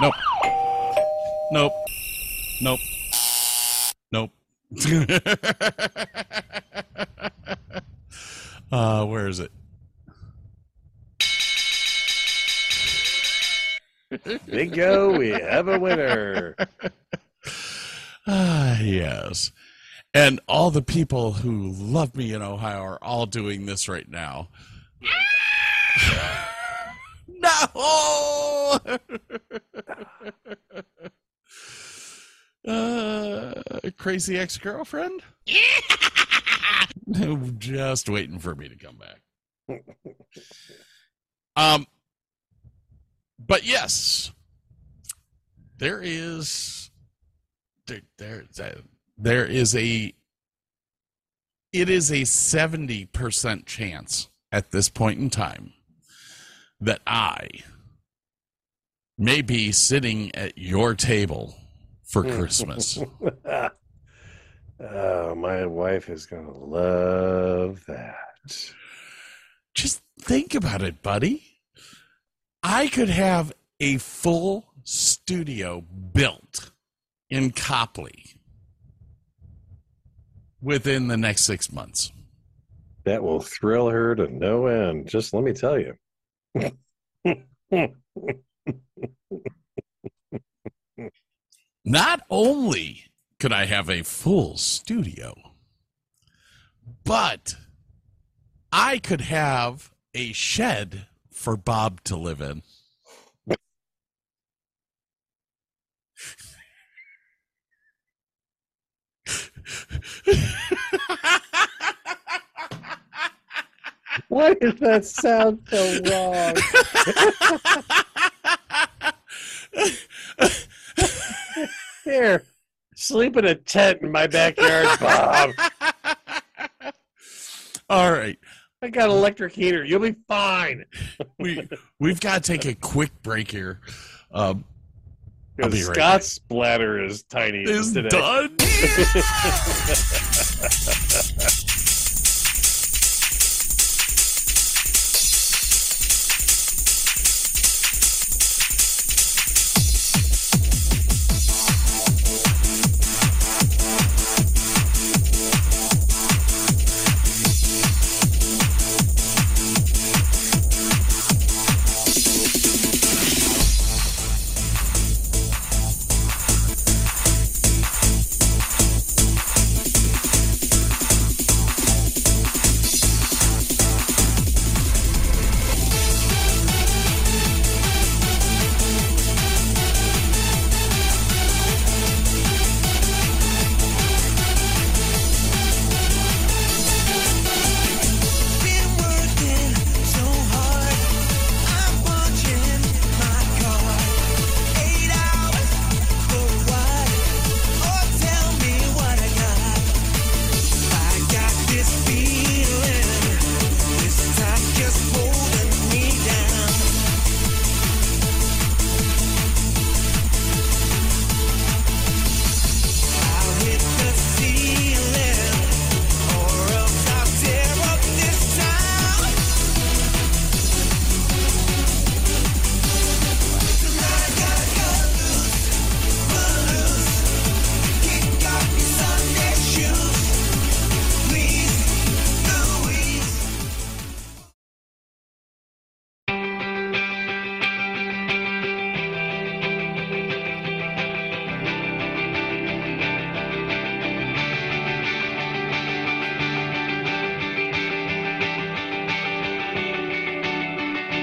Nope. Nope. Nope. Nope. Where is it? Bingo, we have a winner. Yes. And all the people who love me in Ohio are all doing this right now. No! Crazy ex-girlfriend? Yeah! Just waiting for me to come back. But yes, it is a 70% chance at this point in time that I may be sitting at your table for Christmas. Oh, my wife is going to love that. Just think about it, buddy. I could have a full studio built in Copley within the next 6 months. That will thrill her to no end. Just let me tell you. Not only could I have a full studio, but I could have a shed for Bob to live in. Why does that sound so wrong? Here, sleep in a tent in my backyard, Bob. All right. I got an electric heater. You'll be fine. We've got to take a quick break here. Scott's right splatter is tiny. Is today. Done.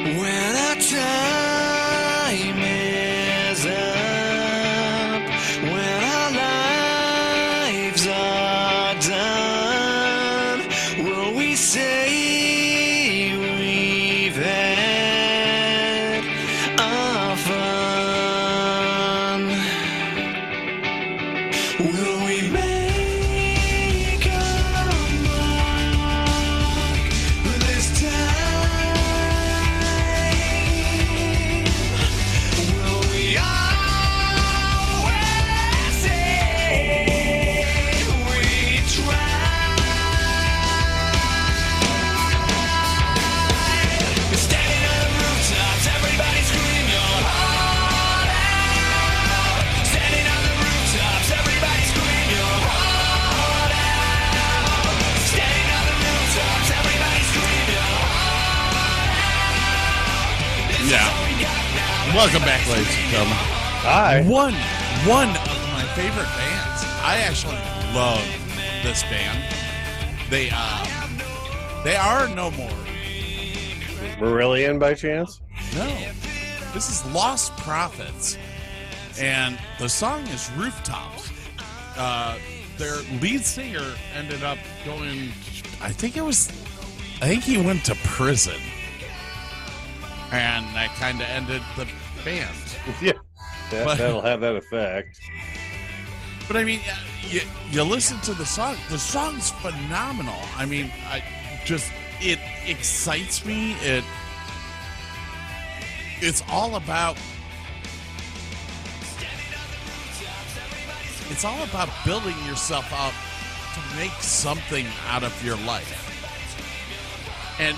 When our time is up, when our lives are done, will we say we've had our fun? Will we make our mark this time? Welcome back, ladies and gentlemen. Hi. One of my favorite bands. I actually love this band. They are no more. Marillion by chance? No. This is Lost Prophets, and the song is Rooftops. Their lead singer ended up going. I think he went to prison, and that kind of ended the band. Yeah, that'll have that effect. But I mean, you listen to the song. The song's phenomenal. I mean, it excites me. It's all about. It's all about building yourself up to make something out of your life. And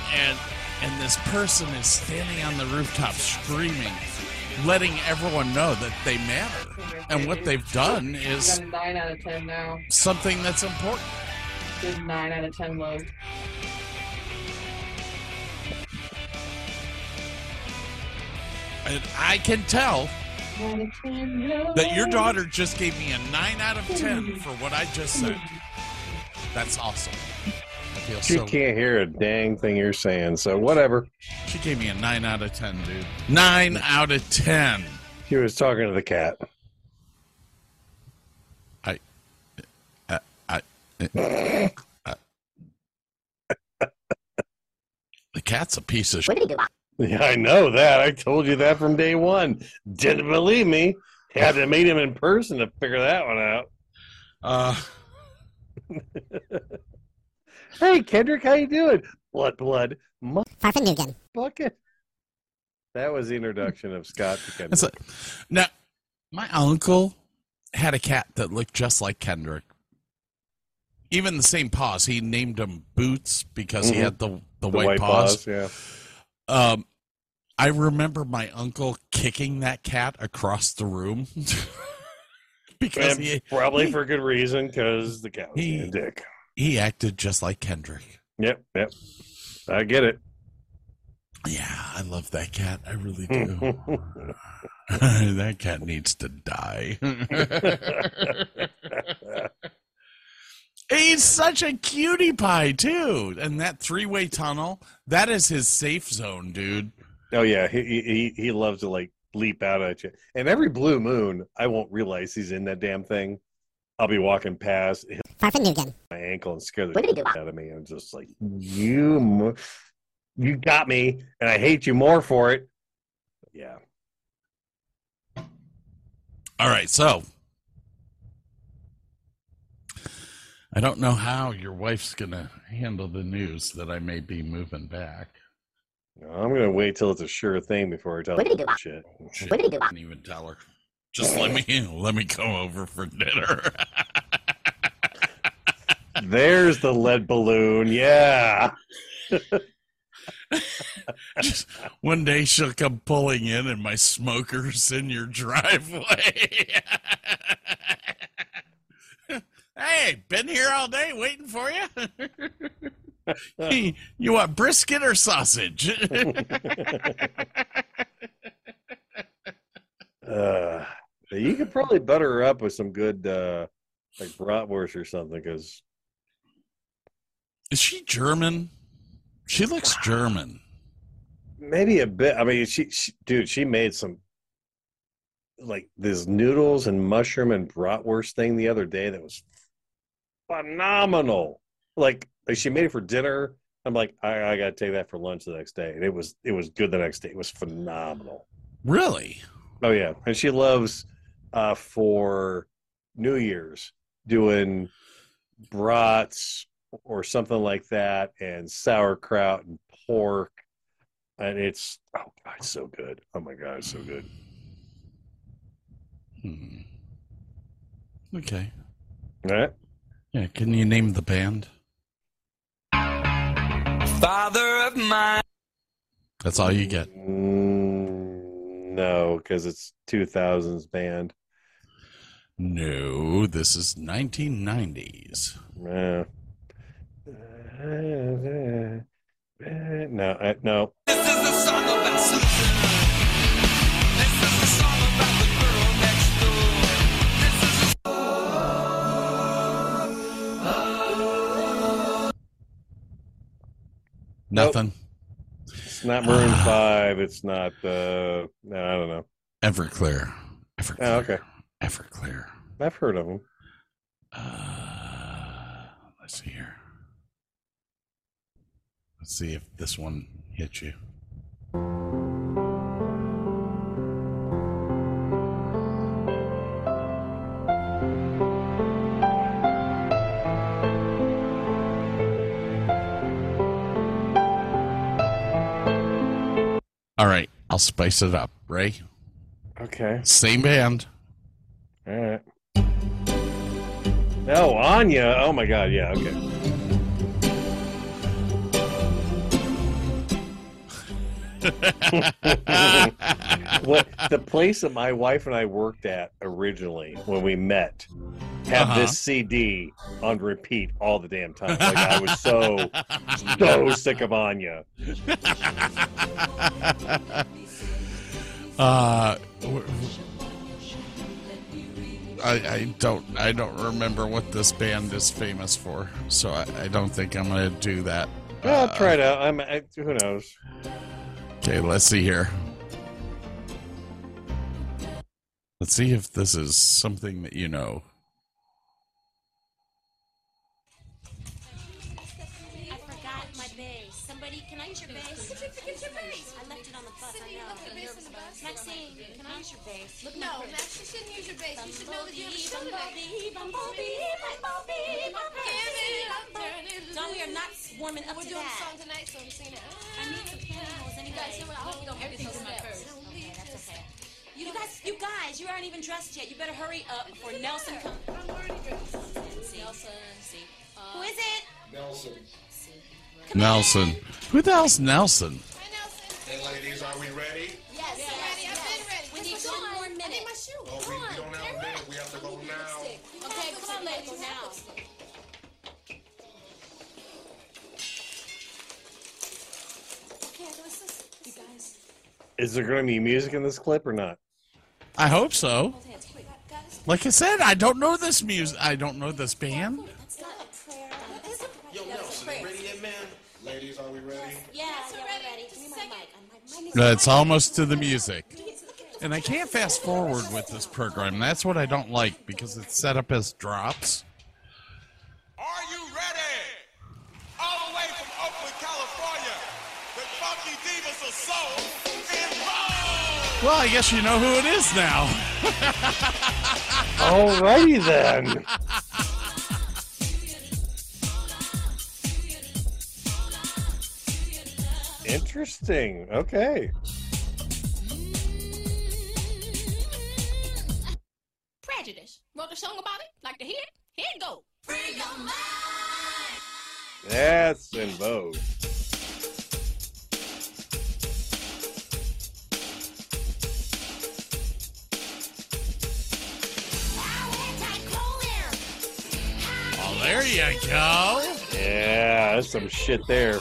this person is standing on the rooftop screaming, letting everyone know that they matter. And what they've done is 9 out of 10 now. Something that's important. There's 9 out of 10 low. And I can tell that your daughter just gave me a 9 out of 10 for what I just said. That's awesome. She can't hear a dang thing you're saying, so whatever. She gave me a 9 out of 10, dude. 9 out of 10. She was talking to the cat. The cat's a piece of shit. Yeah, I know that. I told you that from day one. Didn't believe me. Had to meet him in person to figure that one out. Hey, Kendrick, how you doing? Blood. Again. Bucket. That was the introduction of Scott to Kendrick. Now, my uncle had a cat that looked just like Kendrick. Even the same paws. He named him Boots because he had the white paws. Yeah. I remember my uncle kicking that cat across the room. Because probably for good reason, because the cat was a dick. He acted just like Kendrick. Yep. I get it. Yeah, I love that cat. I really do. That cat needs to die. He's such a cutie pie, too. And that three-way tunnel, that is his safe zone, dude. Oh, yeah. He loves to, like, leap out at you. And every blue moon, I won't realize he's in that damn thing. I'll be walking past my ankle and scare the shit out of me. I'm just like, you got me, and I hate you more for it. Yeah. All right, so I don't know how your wife's going to handle the news that I may be moving back. No, I'm going to wait till it's a sure thing before I tell her shit. I didn't even tell her. Just let me come over for dinner. There's the lead balloon. Yeah. Just one day she'll come pulling in and my smoker's in your driveway. Hey, been here all day waiting for you. Hey, you want brisket or sausage? You could probably butter her up with some good, like bratwurst or something. Because is she German? She looks German. Maybe a bit. I mean, she made some, like, this noodles and mushroom and bratwurst thing the other day that was phenomenal. Like she made it for dinner. I'm like, I got to take that for lunch the next day. And it was good the next day. It was phenomenal. Really? Oh, yeah. And she loves for New Year's doing brats or something like that and sauerkraut and pork. And it's, oh, God, it's so good. Oh, my God, it's so good. Hmm. Okay. All right. Yeah, can you name the band? Father of mine. That's all you get. No, because it's 2000s band. No, this is 1990s. No. This is a song about something. This is a song about the girl next door. This is a nothing. Nope. It's not Maroon 5. It's not. I don't know. Everclear. Oh, okay. Everclear. I've heard of them. Let's see here. Let's see if this one hits you. All right, I'll spice it up, Ray. Okay. Same band. All right. Oh, Anya. Oh, my God. Yeah, okay. What, the place that my wife and I worked at originally when we met had this CD on repeat all the damn time. Like, I was so sick of Anya. I don't remember what this band is famous for, so I don't think I'm going to do that. I'll try to. Who knows? Okay, let's see here. Let's see if this is something that you know. I forgot my bass. Somebody, can I use your bass? I left it on the bus. I know. Maxine, can I use your bass? No, Max, you shouldn't use your bass. You should know that you have a show today. No, we are not warming up to that. We're doing a song tonight, so I'm singing it. I need some pianos. You guys, you aren't even dressed yet. You better hurry up before Nelson comes. I'm already dressed. Nelson, see. Who is it? Nelson. Who the hell's Nelson? Hi, Nelson. Hey, ladies, are we ready? Yes. Ready. I've been ready. We need one more minute. I need my shoe. Oh, we don't have a minute. We have to go now. Okay, come on, ladies, now. Is there going to be music in this clip or not? I hope so. Like I said, I don't know this music. I don't know this band. It's not a prayer. What is a prayer? Yo, Nelson, ready yet, man? Ladies, are we ready? Yes, we're ready. Give me my mic. It's almost to the music. And I can't fast forward with this program. That's what I don't like, because it's set up as drops. Are you ready? All the way from Oakland, California, the funky divas of soul. Well, I guess you know who it is now. Alrighty then. Interesting. Okay. Prejudice. Wrote a song about it? Like to hear it? Here it goes. Free your mind. That's in vogue. There you go. Yeah, that's some shit there.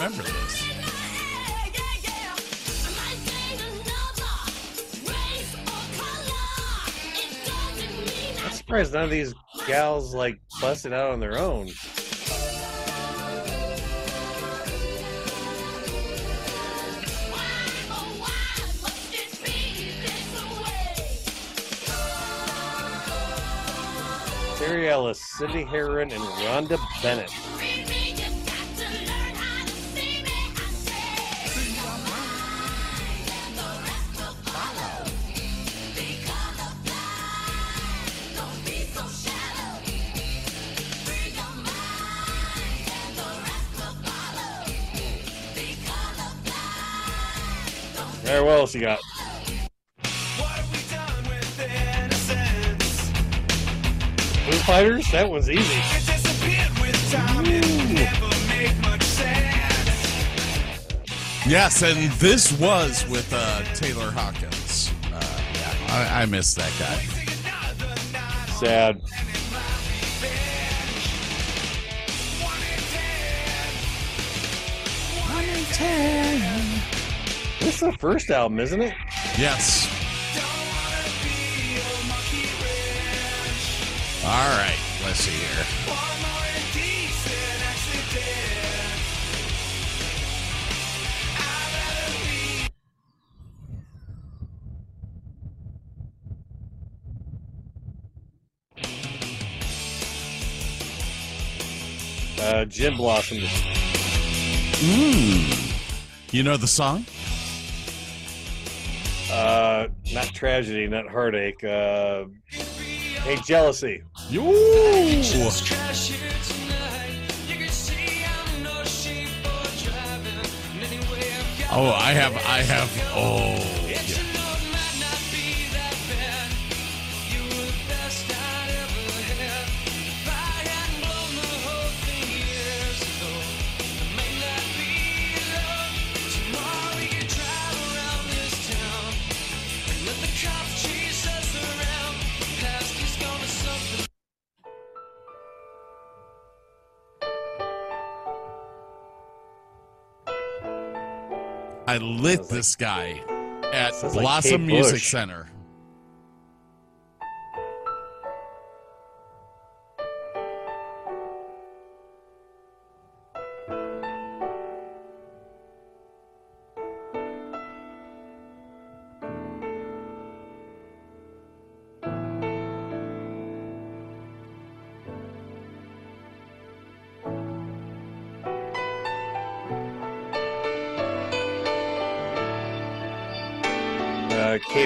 remember this. I'm surprised none of these gals like busted out on their own. Terry Ellis, Cindy Herron, and Rhonda Bennett. There, what else you got? Fighters, that one's easy. Yes, and this was with Taylor Hawkins. I miss that guy. Sad. This is the first album, isn't it? Yes. All right, let's see here. Gin Blossom. You know the song? Not tragedy, not heartache. Hey, Jealousy. Oh, I have. Oh, I lit this guy at Blossom Music Center.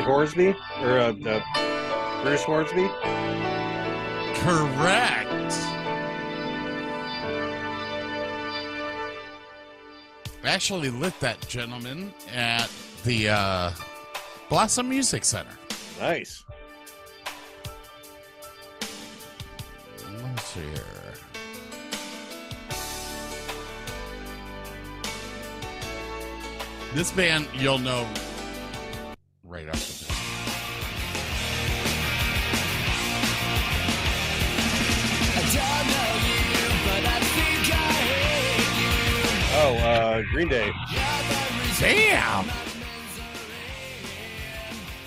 Horsby or Bruce Hornsby? Correct. Actually lit that gentleman at the Blossom Music Center. Nice. Let's see here. This band you'll know right off the bat. Oh, Green Day. Damn!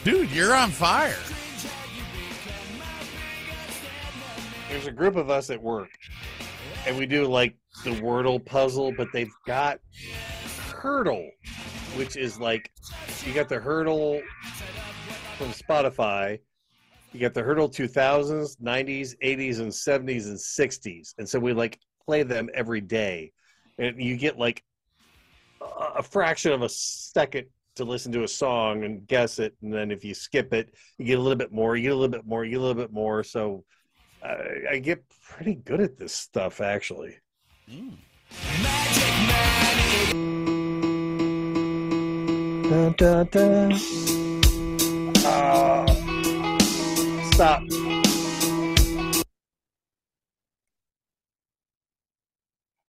Dude, you're on fire. There's a group of us at work, and we do, like, the Wordle puzzle, but they've got Hurdle, which is like, you got the Hurdle from Spotify, you got the Hurdle 2000s, 90s, 80s, and 70s, and 60s. And so we like play them every day. And you get like a fraction of a second to listen to a song and guess it. And then if you skip it, you get a little bit more, you get a little bit more, you get a little bit more. So I get pretty good at this stuff, actually. Magic Man. Da, da, da. Stop.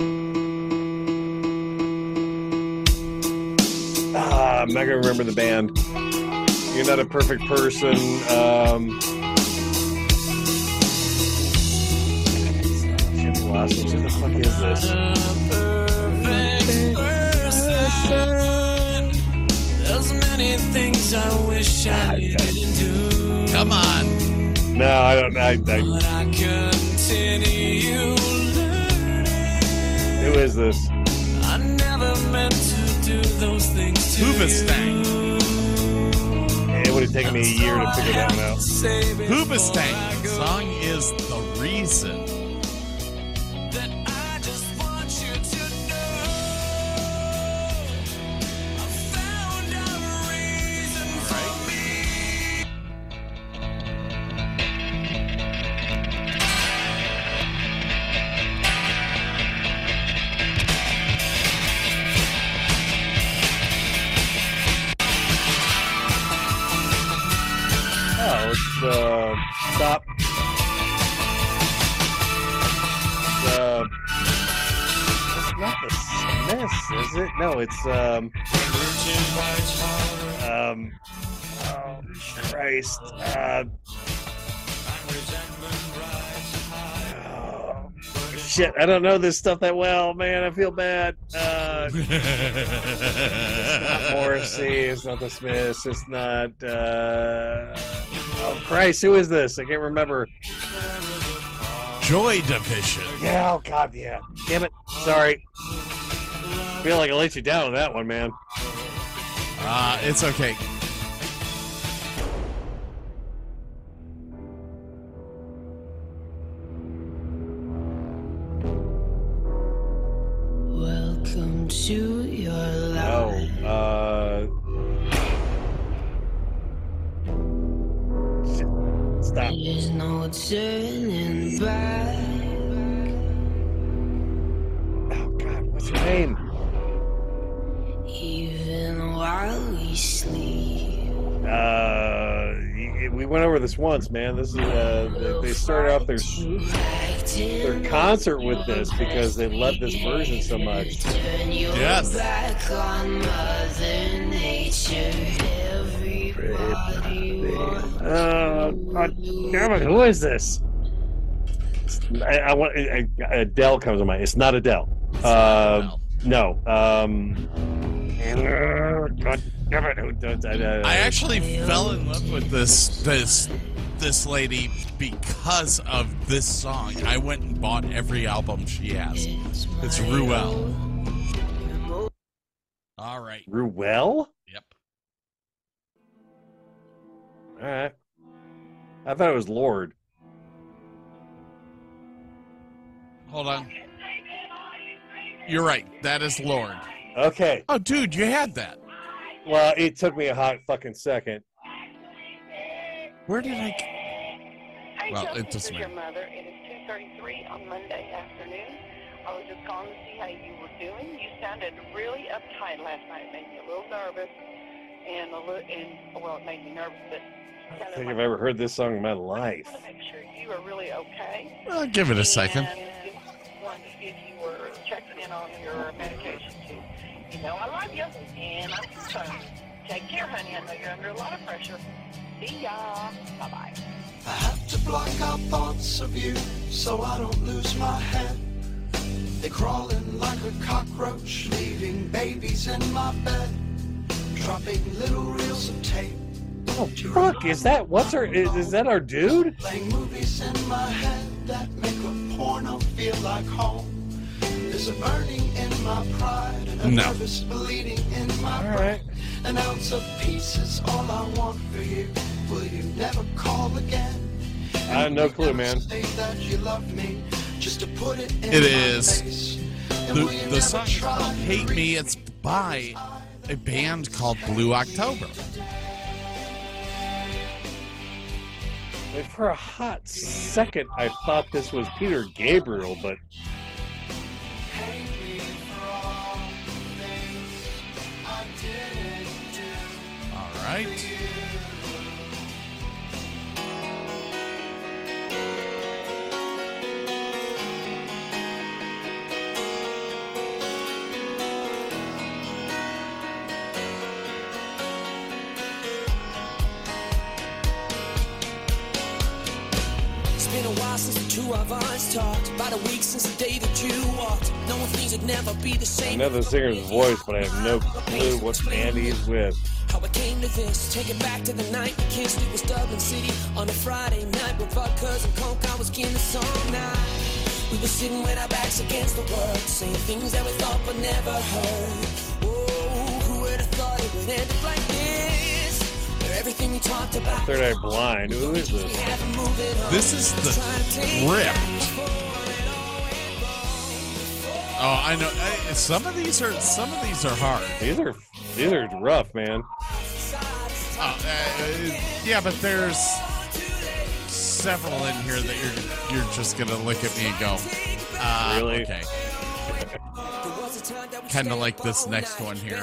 I'm not gonna remember the band. You're not a perfect person. Jim Blossom. Who the fuck is this? sun. There's many things I wish I didn't do. Come on. No, I don't. But I continue learning. Who is this? I never meant to do those things to you. It would have taken me a year to figure that one out. Hoobastank. The song is The Reason. That I just want you to know. I found a reason for me. Oh, it's Stop. It's not the Smiths, is it? No, it's oh Christ. Oh, shit, I don't know this stuff that well, man. I feel bad. It's not Morrissey, it's not the Smiths, it's not oh Christ, who is this? I can't remember. Joy Division. Yeah, oh God, yeah. Damn it. Sorry. I feel like I let you down on that one, man. It's okay. Welcome to your life. Oh, Stop. There's no turning back. Oh God, what's your name? Even while we sleep. We went over this once, man. This is they started off their concert with this because they loved this version so much. Yes. Back on Mother Nature. God damn it, who is this? Adele comes to mind. It's not Adele. No. God damn it, who does that? I actually fell in love with this lady because of this song. I went and bought every album she has. It's Ruel. All right. Ruel? All right. I thought it was Lord. Hold on. You're right. That is Lord. Okay. Oh, dude, you had that. Well, it took me a hot fucking second. Where did I... Well, it doesn't matter. It is 2:33 on Monday afternoon. I was just calling to see how you were doing. You sounded really uptight last night. It made me a little nervous. Well, it made me nervous, but... I don't think I've ever heard this song in my life. I want to make sure you are really okay. Well, give it a second. And wanted to see if you were checking in on your medication, too. You know, I love you, and I'm concerned. Take care, honey. I know you're under a lot of pressure. See ya. Bye-bye. I have to block out thoughts of you so I don't lose my head. They crawl in like a cockroach, leaving babies in my bed. Dropping little reels of tape. Oh, fuck, is that, is that our dude? Playing movies in my head that make a porno feel like home. There's a burning in my pride and a nervous bleeding in my brain. An ounce of peace is all I want for you. Will you never call again? I have no clue, man. It is. The song is called Hate Me. It's by a band called Blue October. For a hot second, I thought this was Peter Gabriel, but... All right. Bye. minds talked about a week since the day that you walked. No one thinks it'd never be the same. Another singer's voice, but I have no clue what Andy is with. How I came to this, take it back to the night we kissed. It was Dublin City on a Friday night with vodkas and coke. I was getting the song night. We were sitting with our backs against the world, saying things that we thought but never heard. Oh, who would have thought it would end up like this? Where everything we talked about. Third Eye Blind. Who is this? This is the rip. Oh, I know. Some of these are hard. These are rough, man. Yeah, but there's several in here that you're just gonna look at me and go, really? Okay. Kind of like this next one here.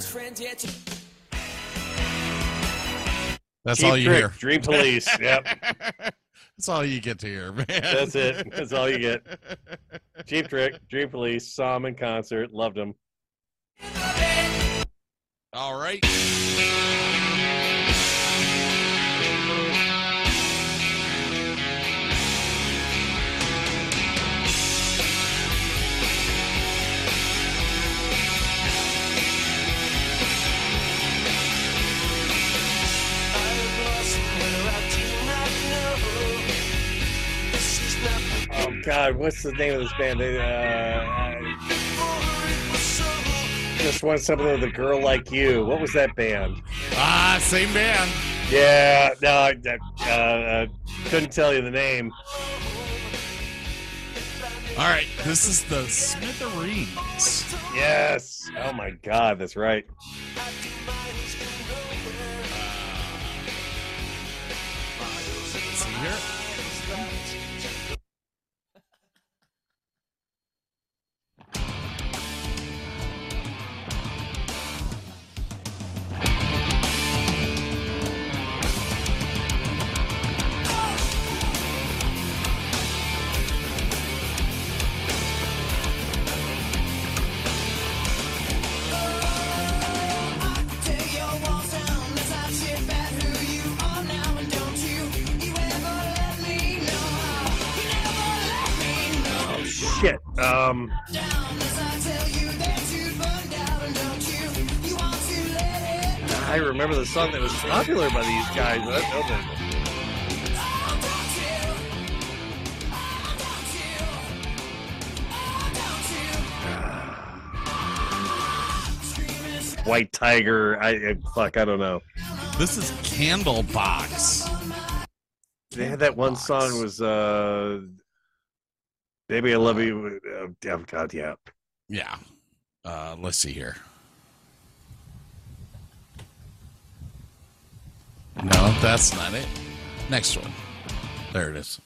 That's Cheap all you hear. Dream Police. Yep. That's all you get to hear, man. That's it. That's all you get. Cheap Trick, Dream Police, saw him in concert, loved him. All right. Oh God, what's the name of this band? Just want something with a girl like you. What was that band? Same band. Yeah, no, I couldn't tell you the name. All right, this is the Smithereens. Yes. Oh my God, that's right. Let's see here. I remember the song that was popular by these guys, but I don't know. White Tiger. I don't know. This is Candlebox. They had that one song was Maybe I Love You. Oh, God, yeah. Yeah. Let's see here. No, that's not it. Next one. There it is.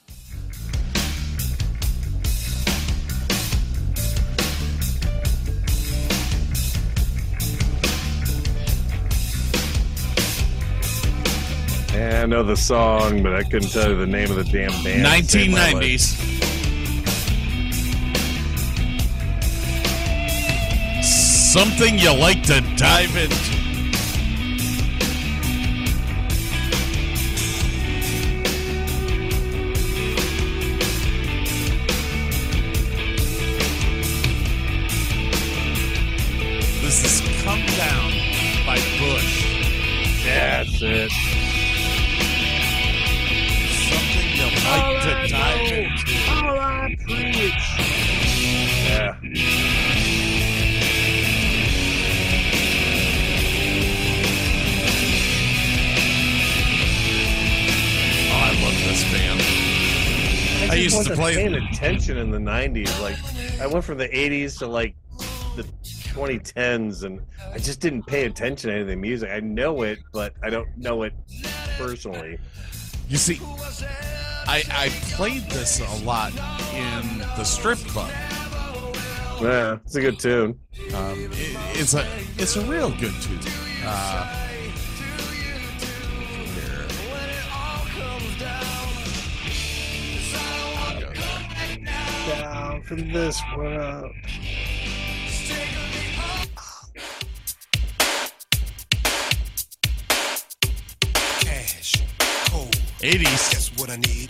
Yeah, I know the song, but I couldn't tell you the name of the damn band. 1990s. Something you like to dive into. This is Come Down by Bush. That's it. Something you like to dive into. All I preach. Yeah. Band. I used to play paying attention in the 90s. Like, I went from the 80s to like the 2010s, and I just didn't pay attention to any of the music. I know it, but I don't know it personally. You see, I played this a lot in the strip club. Yeah, it's a good tune. It's a real good tune. Down from this one up. Cash, cold, 80s. That's what I need.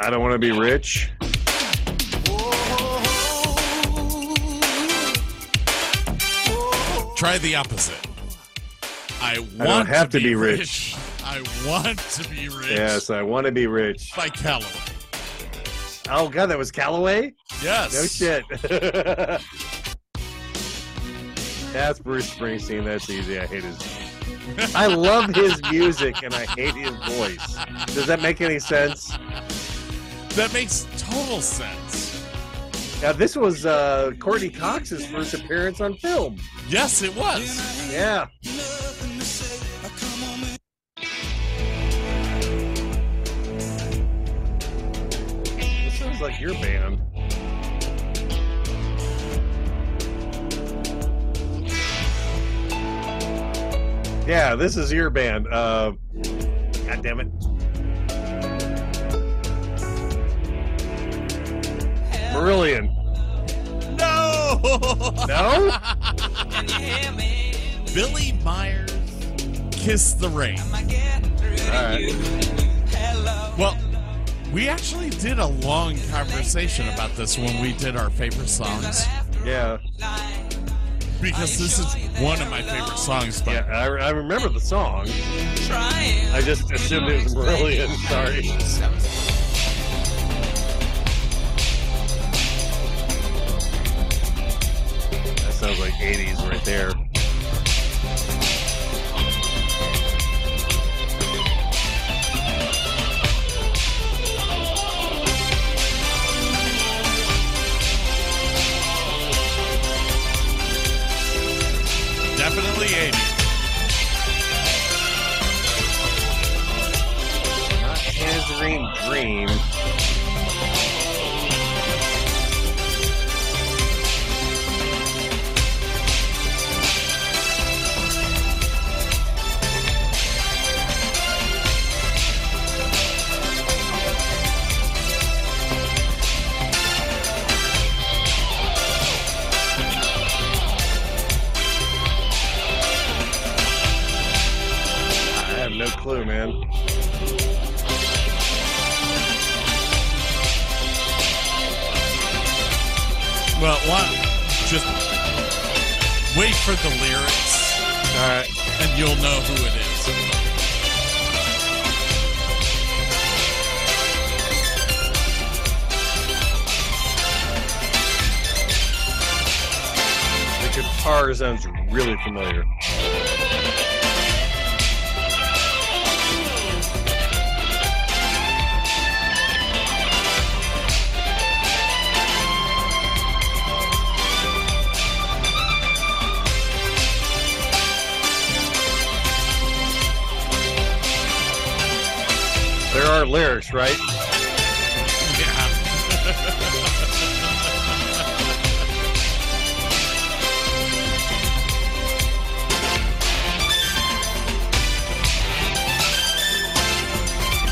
I Don't Want to Be Rich. Try the opposite. I don't have to be rich. I want to be rich. Yes, I want to be rich. By Callaway. Oh, God, that was Callaway? Yes. No shit. That's Bruce Springsteen. That's easy. I hate his voice. I love his music, and I hate his voice. Does that make any sense? That makes total sense. Now, this was Courtney Cox's first appearance on film. Yes, it was. Yeah. This sounds like your band. Yeah, this is your band. God damn it. Marillion. No! No? Can you hear me? Billy Myers, Kiss the Rain. All right. Hello. Well, we actually did a long conversation about this when we did our favorite songs. Yeah. Because this is one of my favorite songs. But yeah, I remember the song. I just assumed it was brilliant. Sorry. That sounds like 80s right there. Definitely 80s. Not Tangerine Dream. No clue, man. Well, one, just wait for the lyrics. All right. And you'll know who it is. The guitar sounds really familiar. There are lyrics, right? Yeah.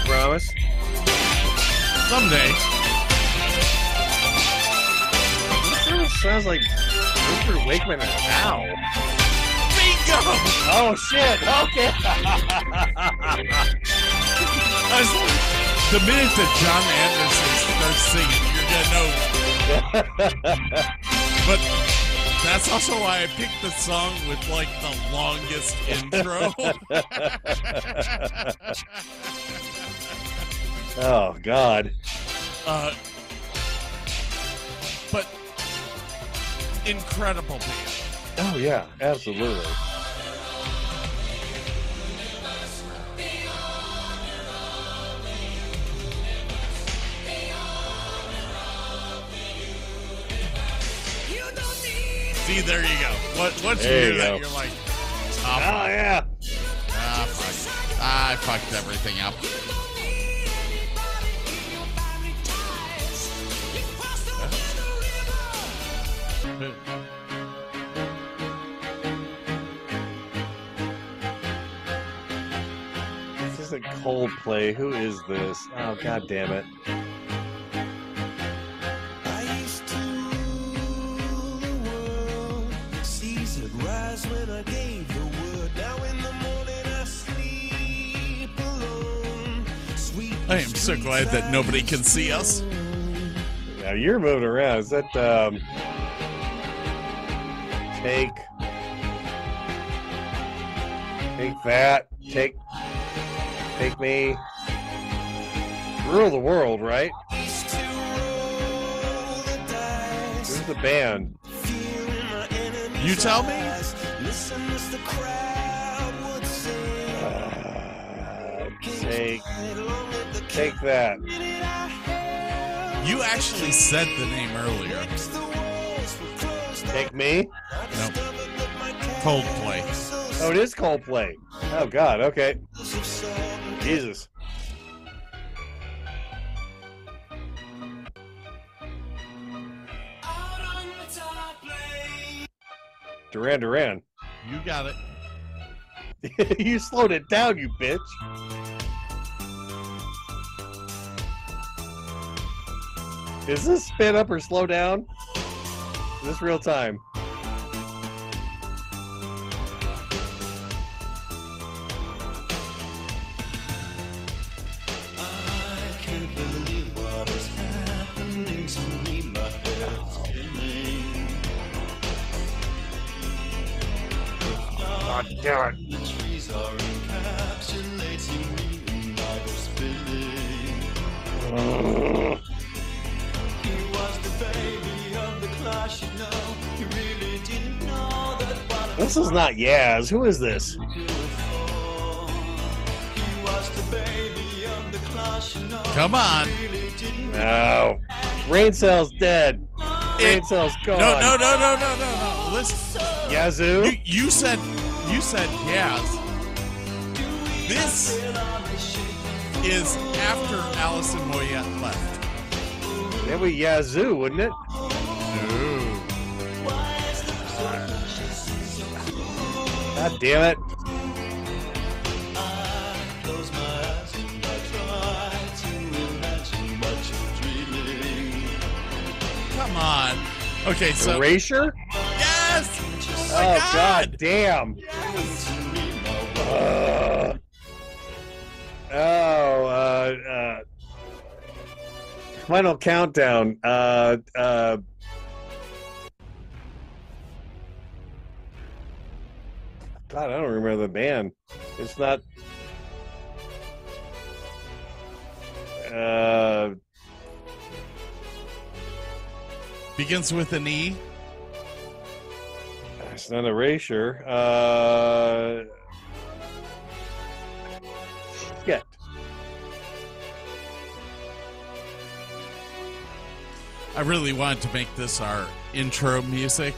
Promise? Someday. This sounds like Rupert Wakeman and Owl. Bingo! Oh, shit. Okay. The minute that John Anderson starts singing, you're gonna know. But that's also why I picked the song with like the longest intro. Oh God. But incredible band. Oh yeah, absolutely. See, there you go. Once you hear that, you're like, oh yeah. Ah, fuck. I fucked everything up. This isn't Coldplay. Who is this? Oh, God damn it. When I gave the word, now in the morning I sleep alone. Sweet I am so glad that nobody can see us. Now you're moving around. Is that take that, take me, rule the world, right? Who's the band? You tell me. Take that. You actually said the name earlier. Take me? No. Coldplay. Oh, it is Coldplay. Oh, God. Okay. Jesus. Duran Duran. You got it. You slowed it down, you bitch. Is this spin up or slow down? Is this real time? I can't believe what is happening to me. My head's spinning. God damn it. The trees are encapsulating me and I go spinning. This is not Yaz. Who is this? Come on. No. Rain Cell's dead. Rain Cell's gone. No. Listen. Yazoo? You said Yaz. This is after Allison Moyet left. That would be Yazoo, wouldn't it? No. God damn it. Come on. Okay, so. Erasure? Yes! Oh, God damn. Yes. Final countdown. God, I don't remember the band. It's not. Begins with an E. It's not Erasure. Shit. I really wanted to make this our intro music,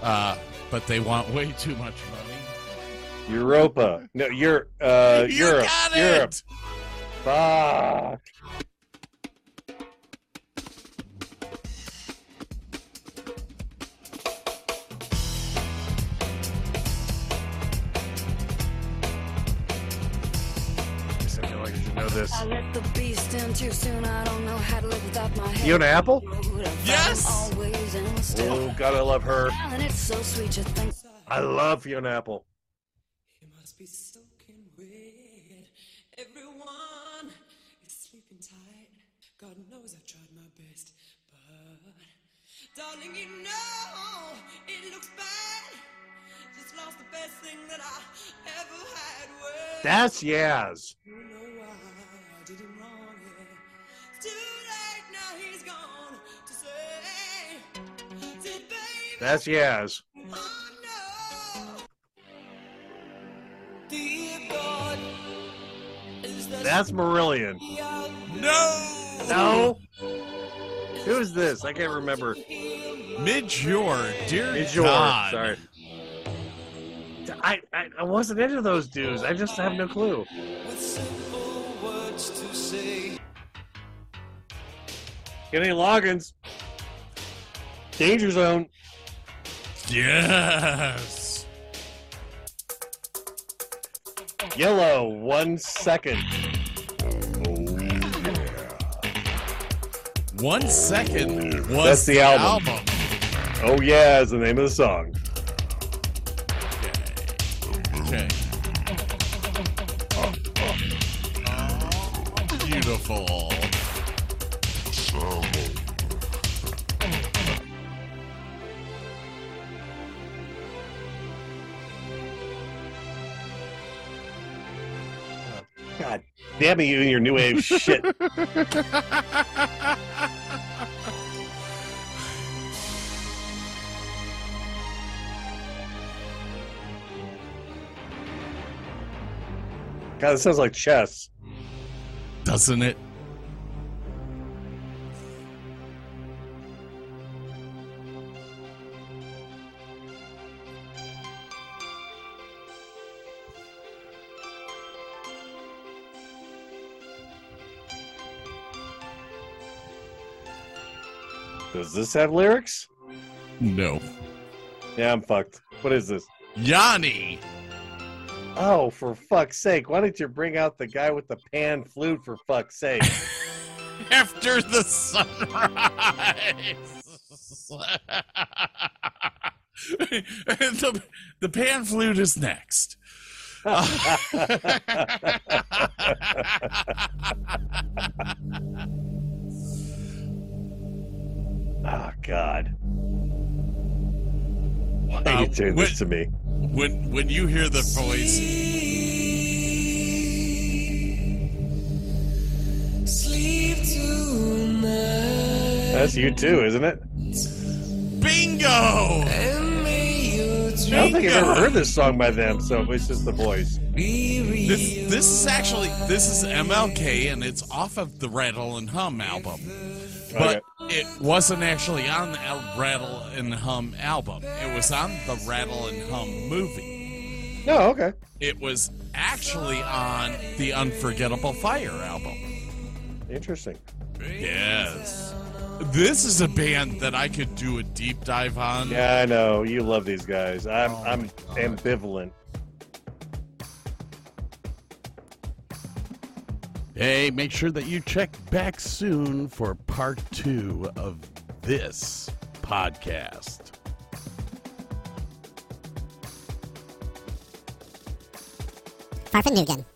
but they want way too much money. Europa. No, you're Europe. Got it. Europe. Fuck. This. I let the beast in too soon. I don't know how to live without my head. You an apple? Yes. Oh, God, I love her. I love you an apple. You must be soaking wet. Everyone is sleeping tight. God knows I tried my best, but darling, you know it looks bad. Just lost the best thing that I ever had. That's Yaz. That's Yaz. That's Marillion. No. Who's this? I can't remember. Midjor, dear Midjor, God. Sorry. I wasn't into those dudes. I just have no clue. Get any logins? Danger Zone. Yes. Yellow, 1 second. Oh, yeah. 1 second was that's the album. Oh, yeah, is the name of the song. Okay. beautiful. God damn it, you and your new wave shit. God, this sounds like chess. Doesn't it? Does this have lyrics? No. Yeah, I'm fucked. What is this? Yanni! Oh, for fuck's sake. Why didn't you bring out the guy with the pan flute, for fuck's sake? After the sunrise. The pan flute is next. Oh, God. Why are you doing this to me? When you hear the voice... Sleep tonight. That's you too, isn't it? Bingo! And may you dream. I don't think I've ever heard this song by them, so it's just the voice. This is MLK, and it's off of the Rattle and Hum album. But okay. It wasn't actually on the Rattle and Hum album. It was on the Rattle and Hum movie. Oh, okay. It was actually on the Unforgettable Fire album. Interesting. Yes. This is a band that I could do a deep dive on. Yeah, I know. You love these guys. I'm ambivalent. Hey, make sure that you check back soon for part 2 of this podcast. Farfin Nugent.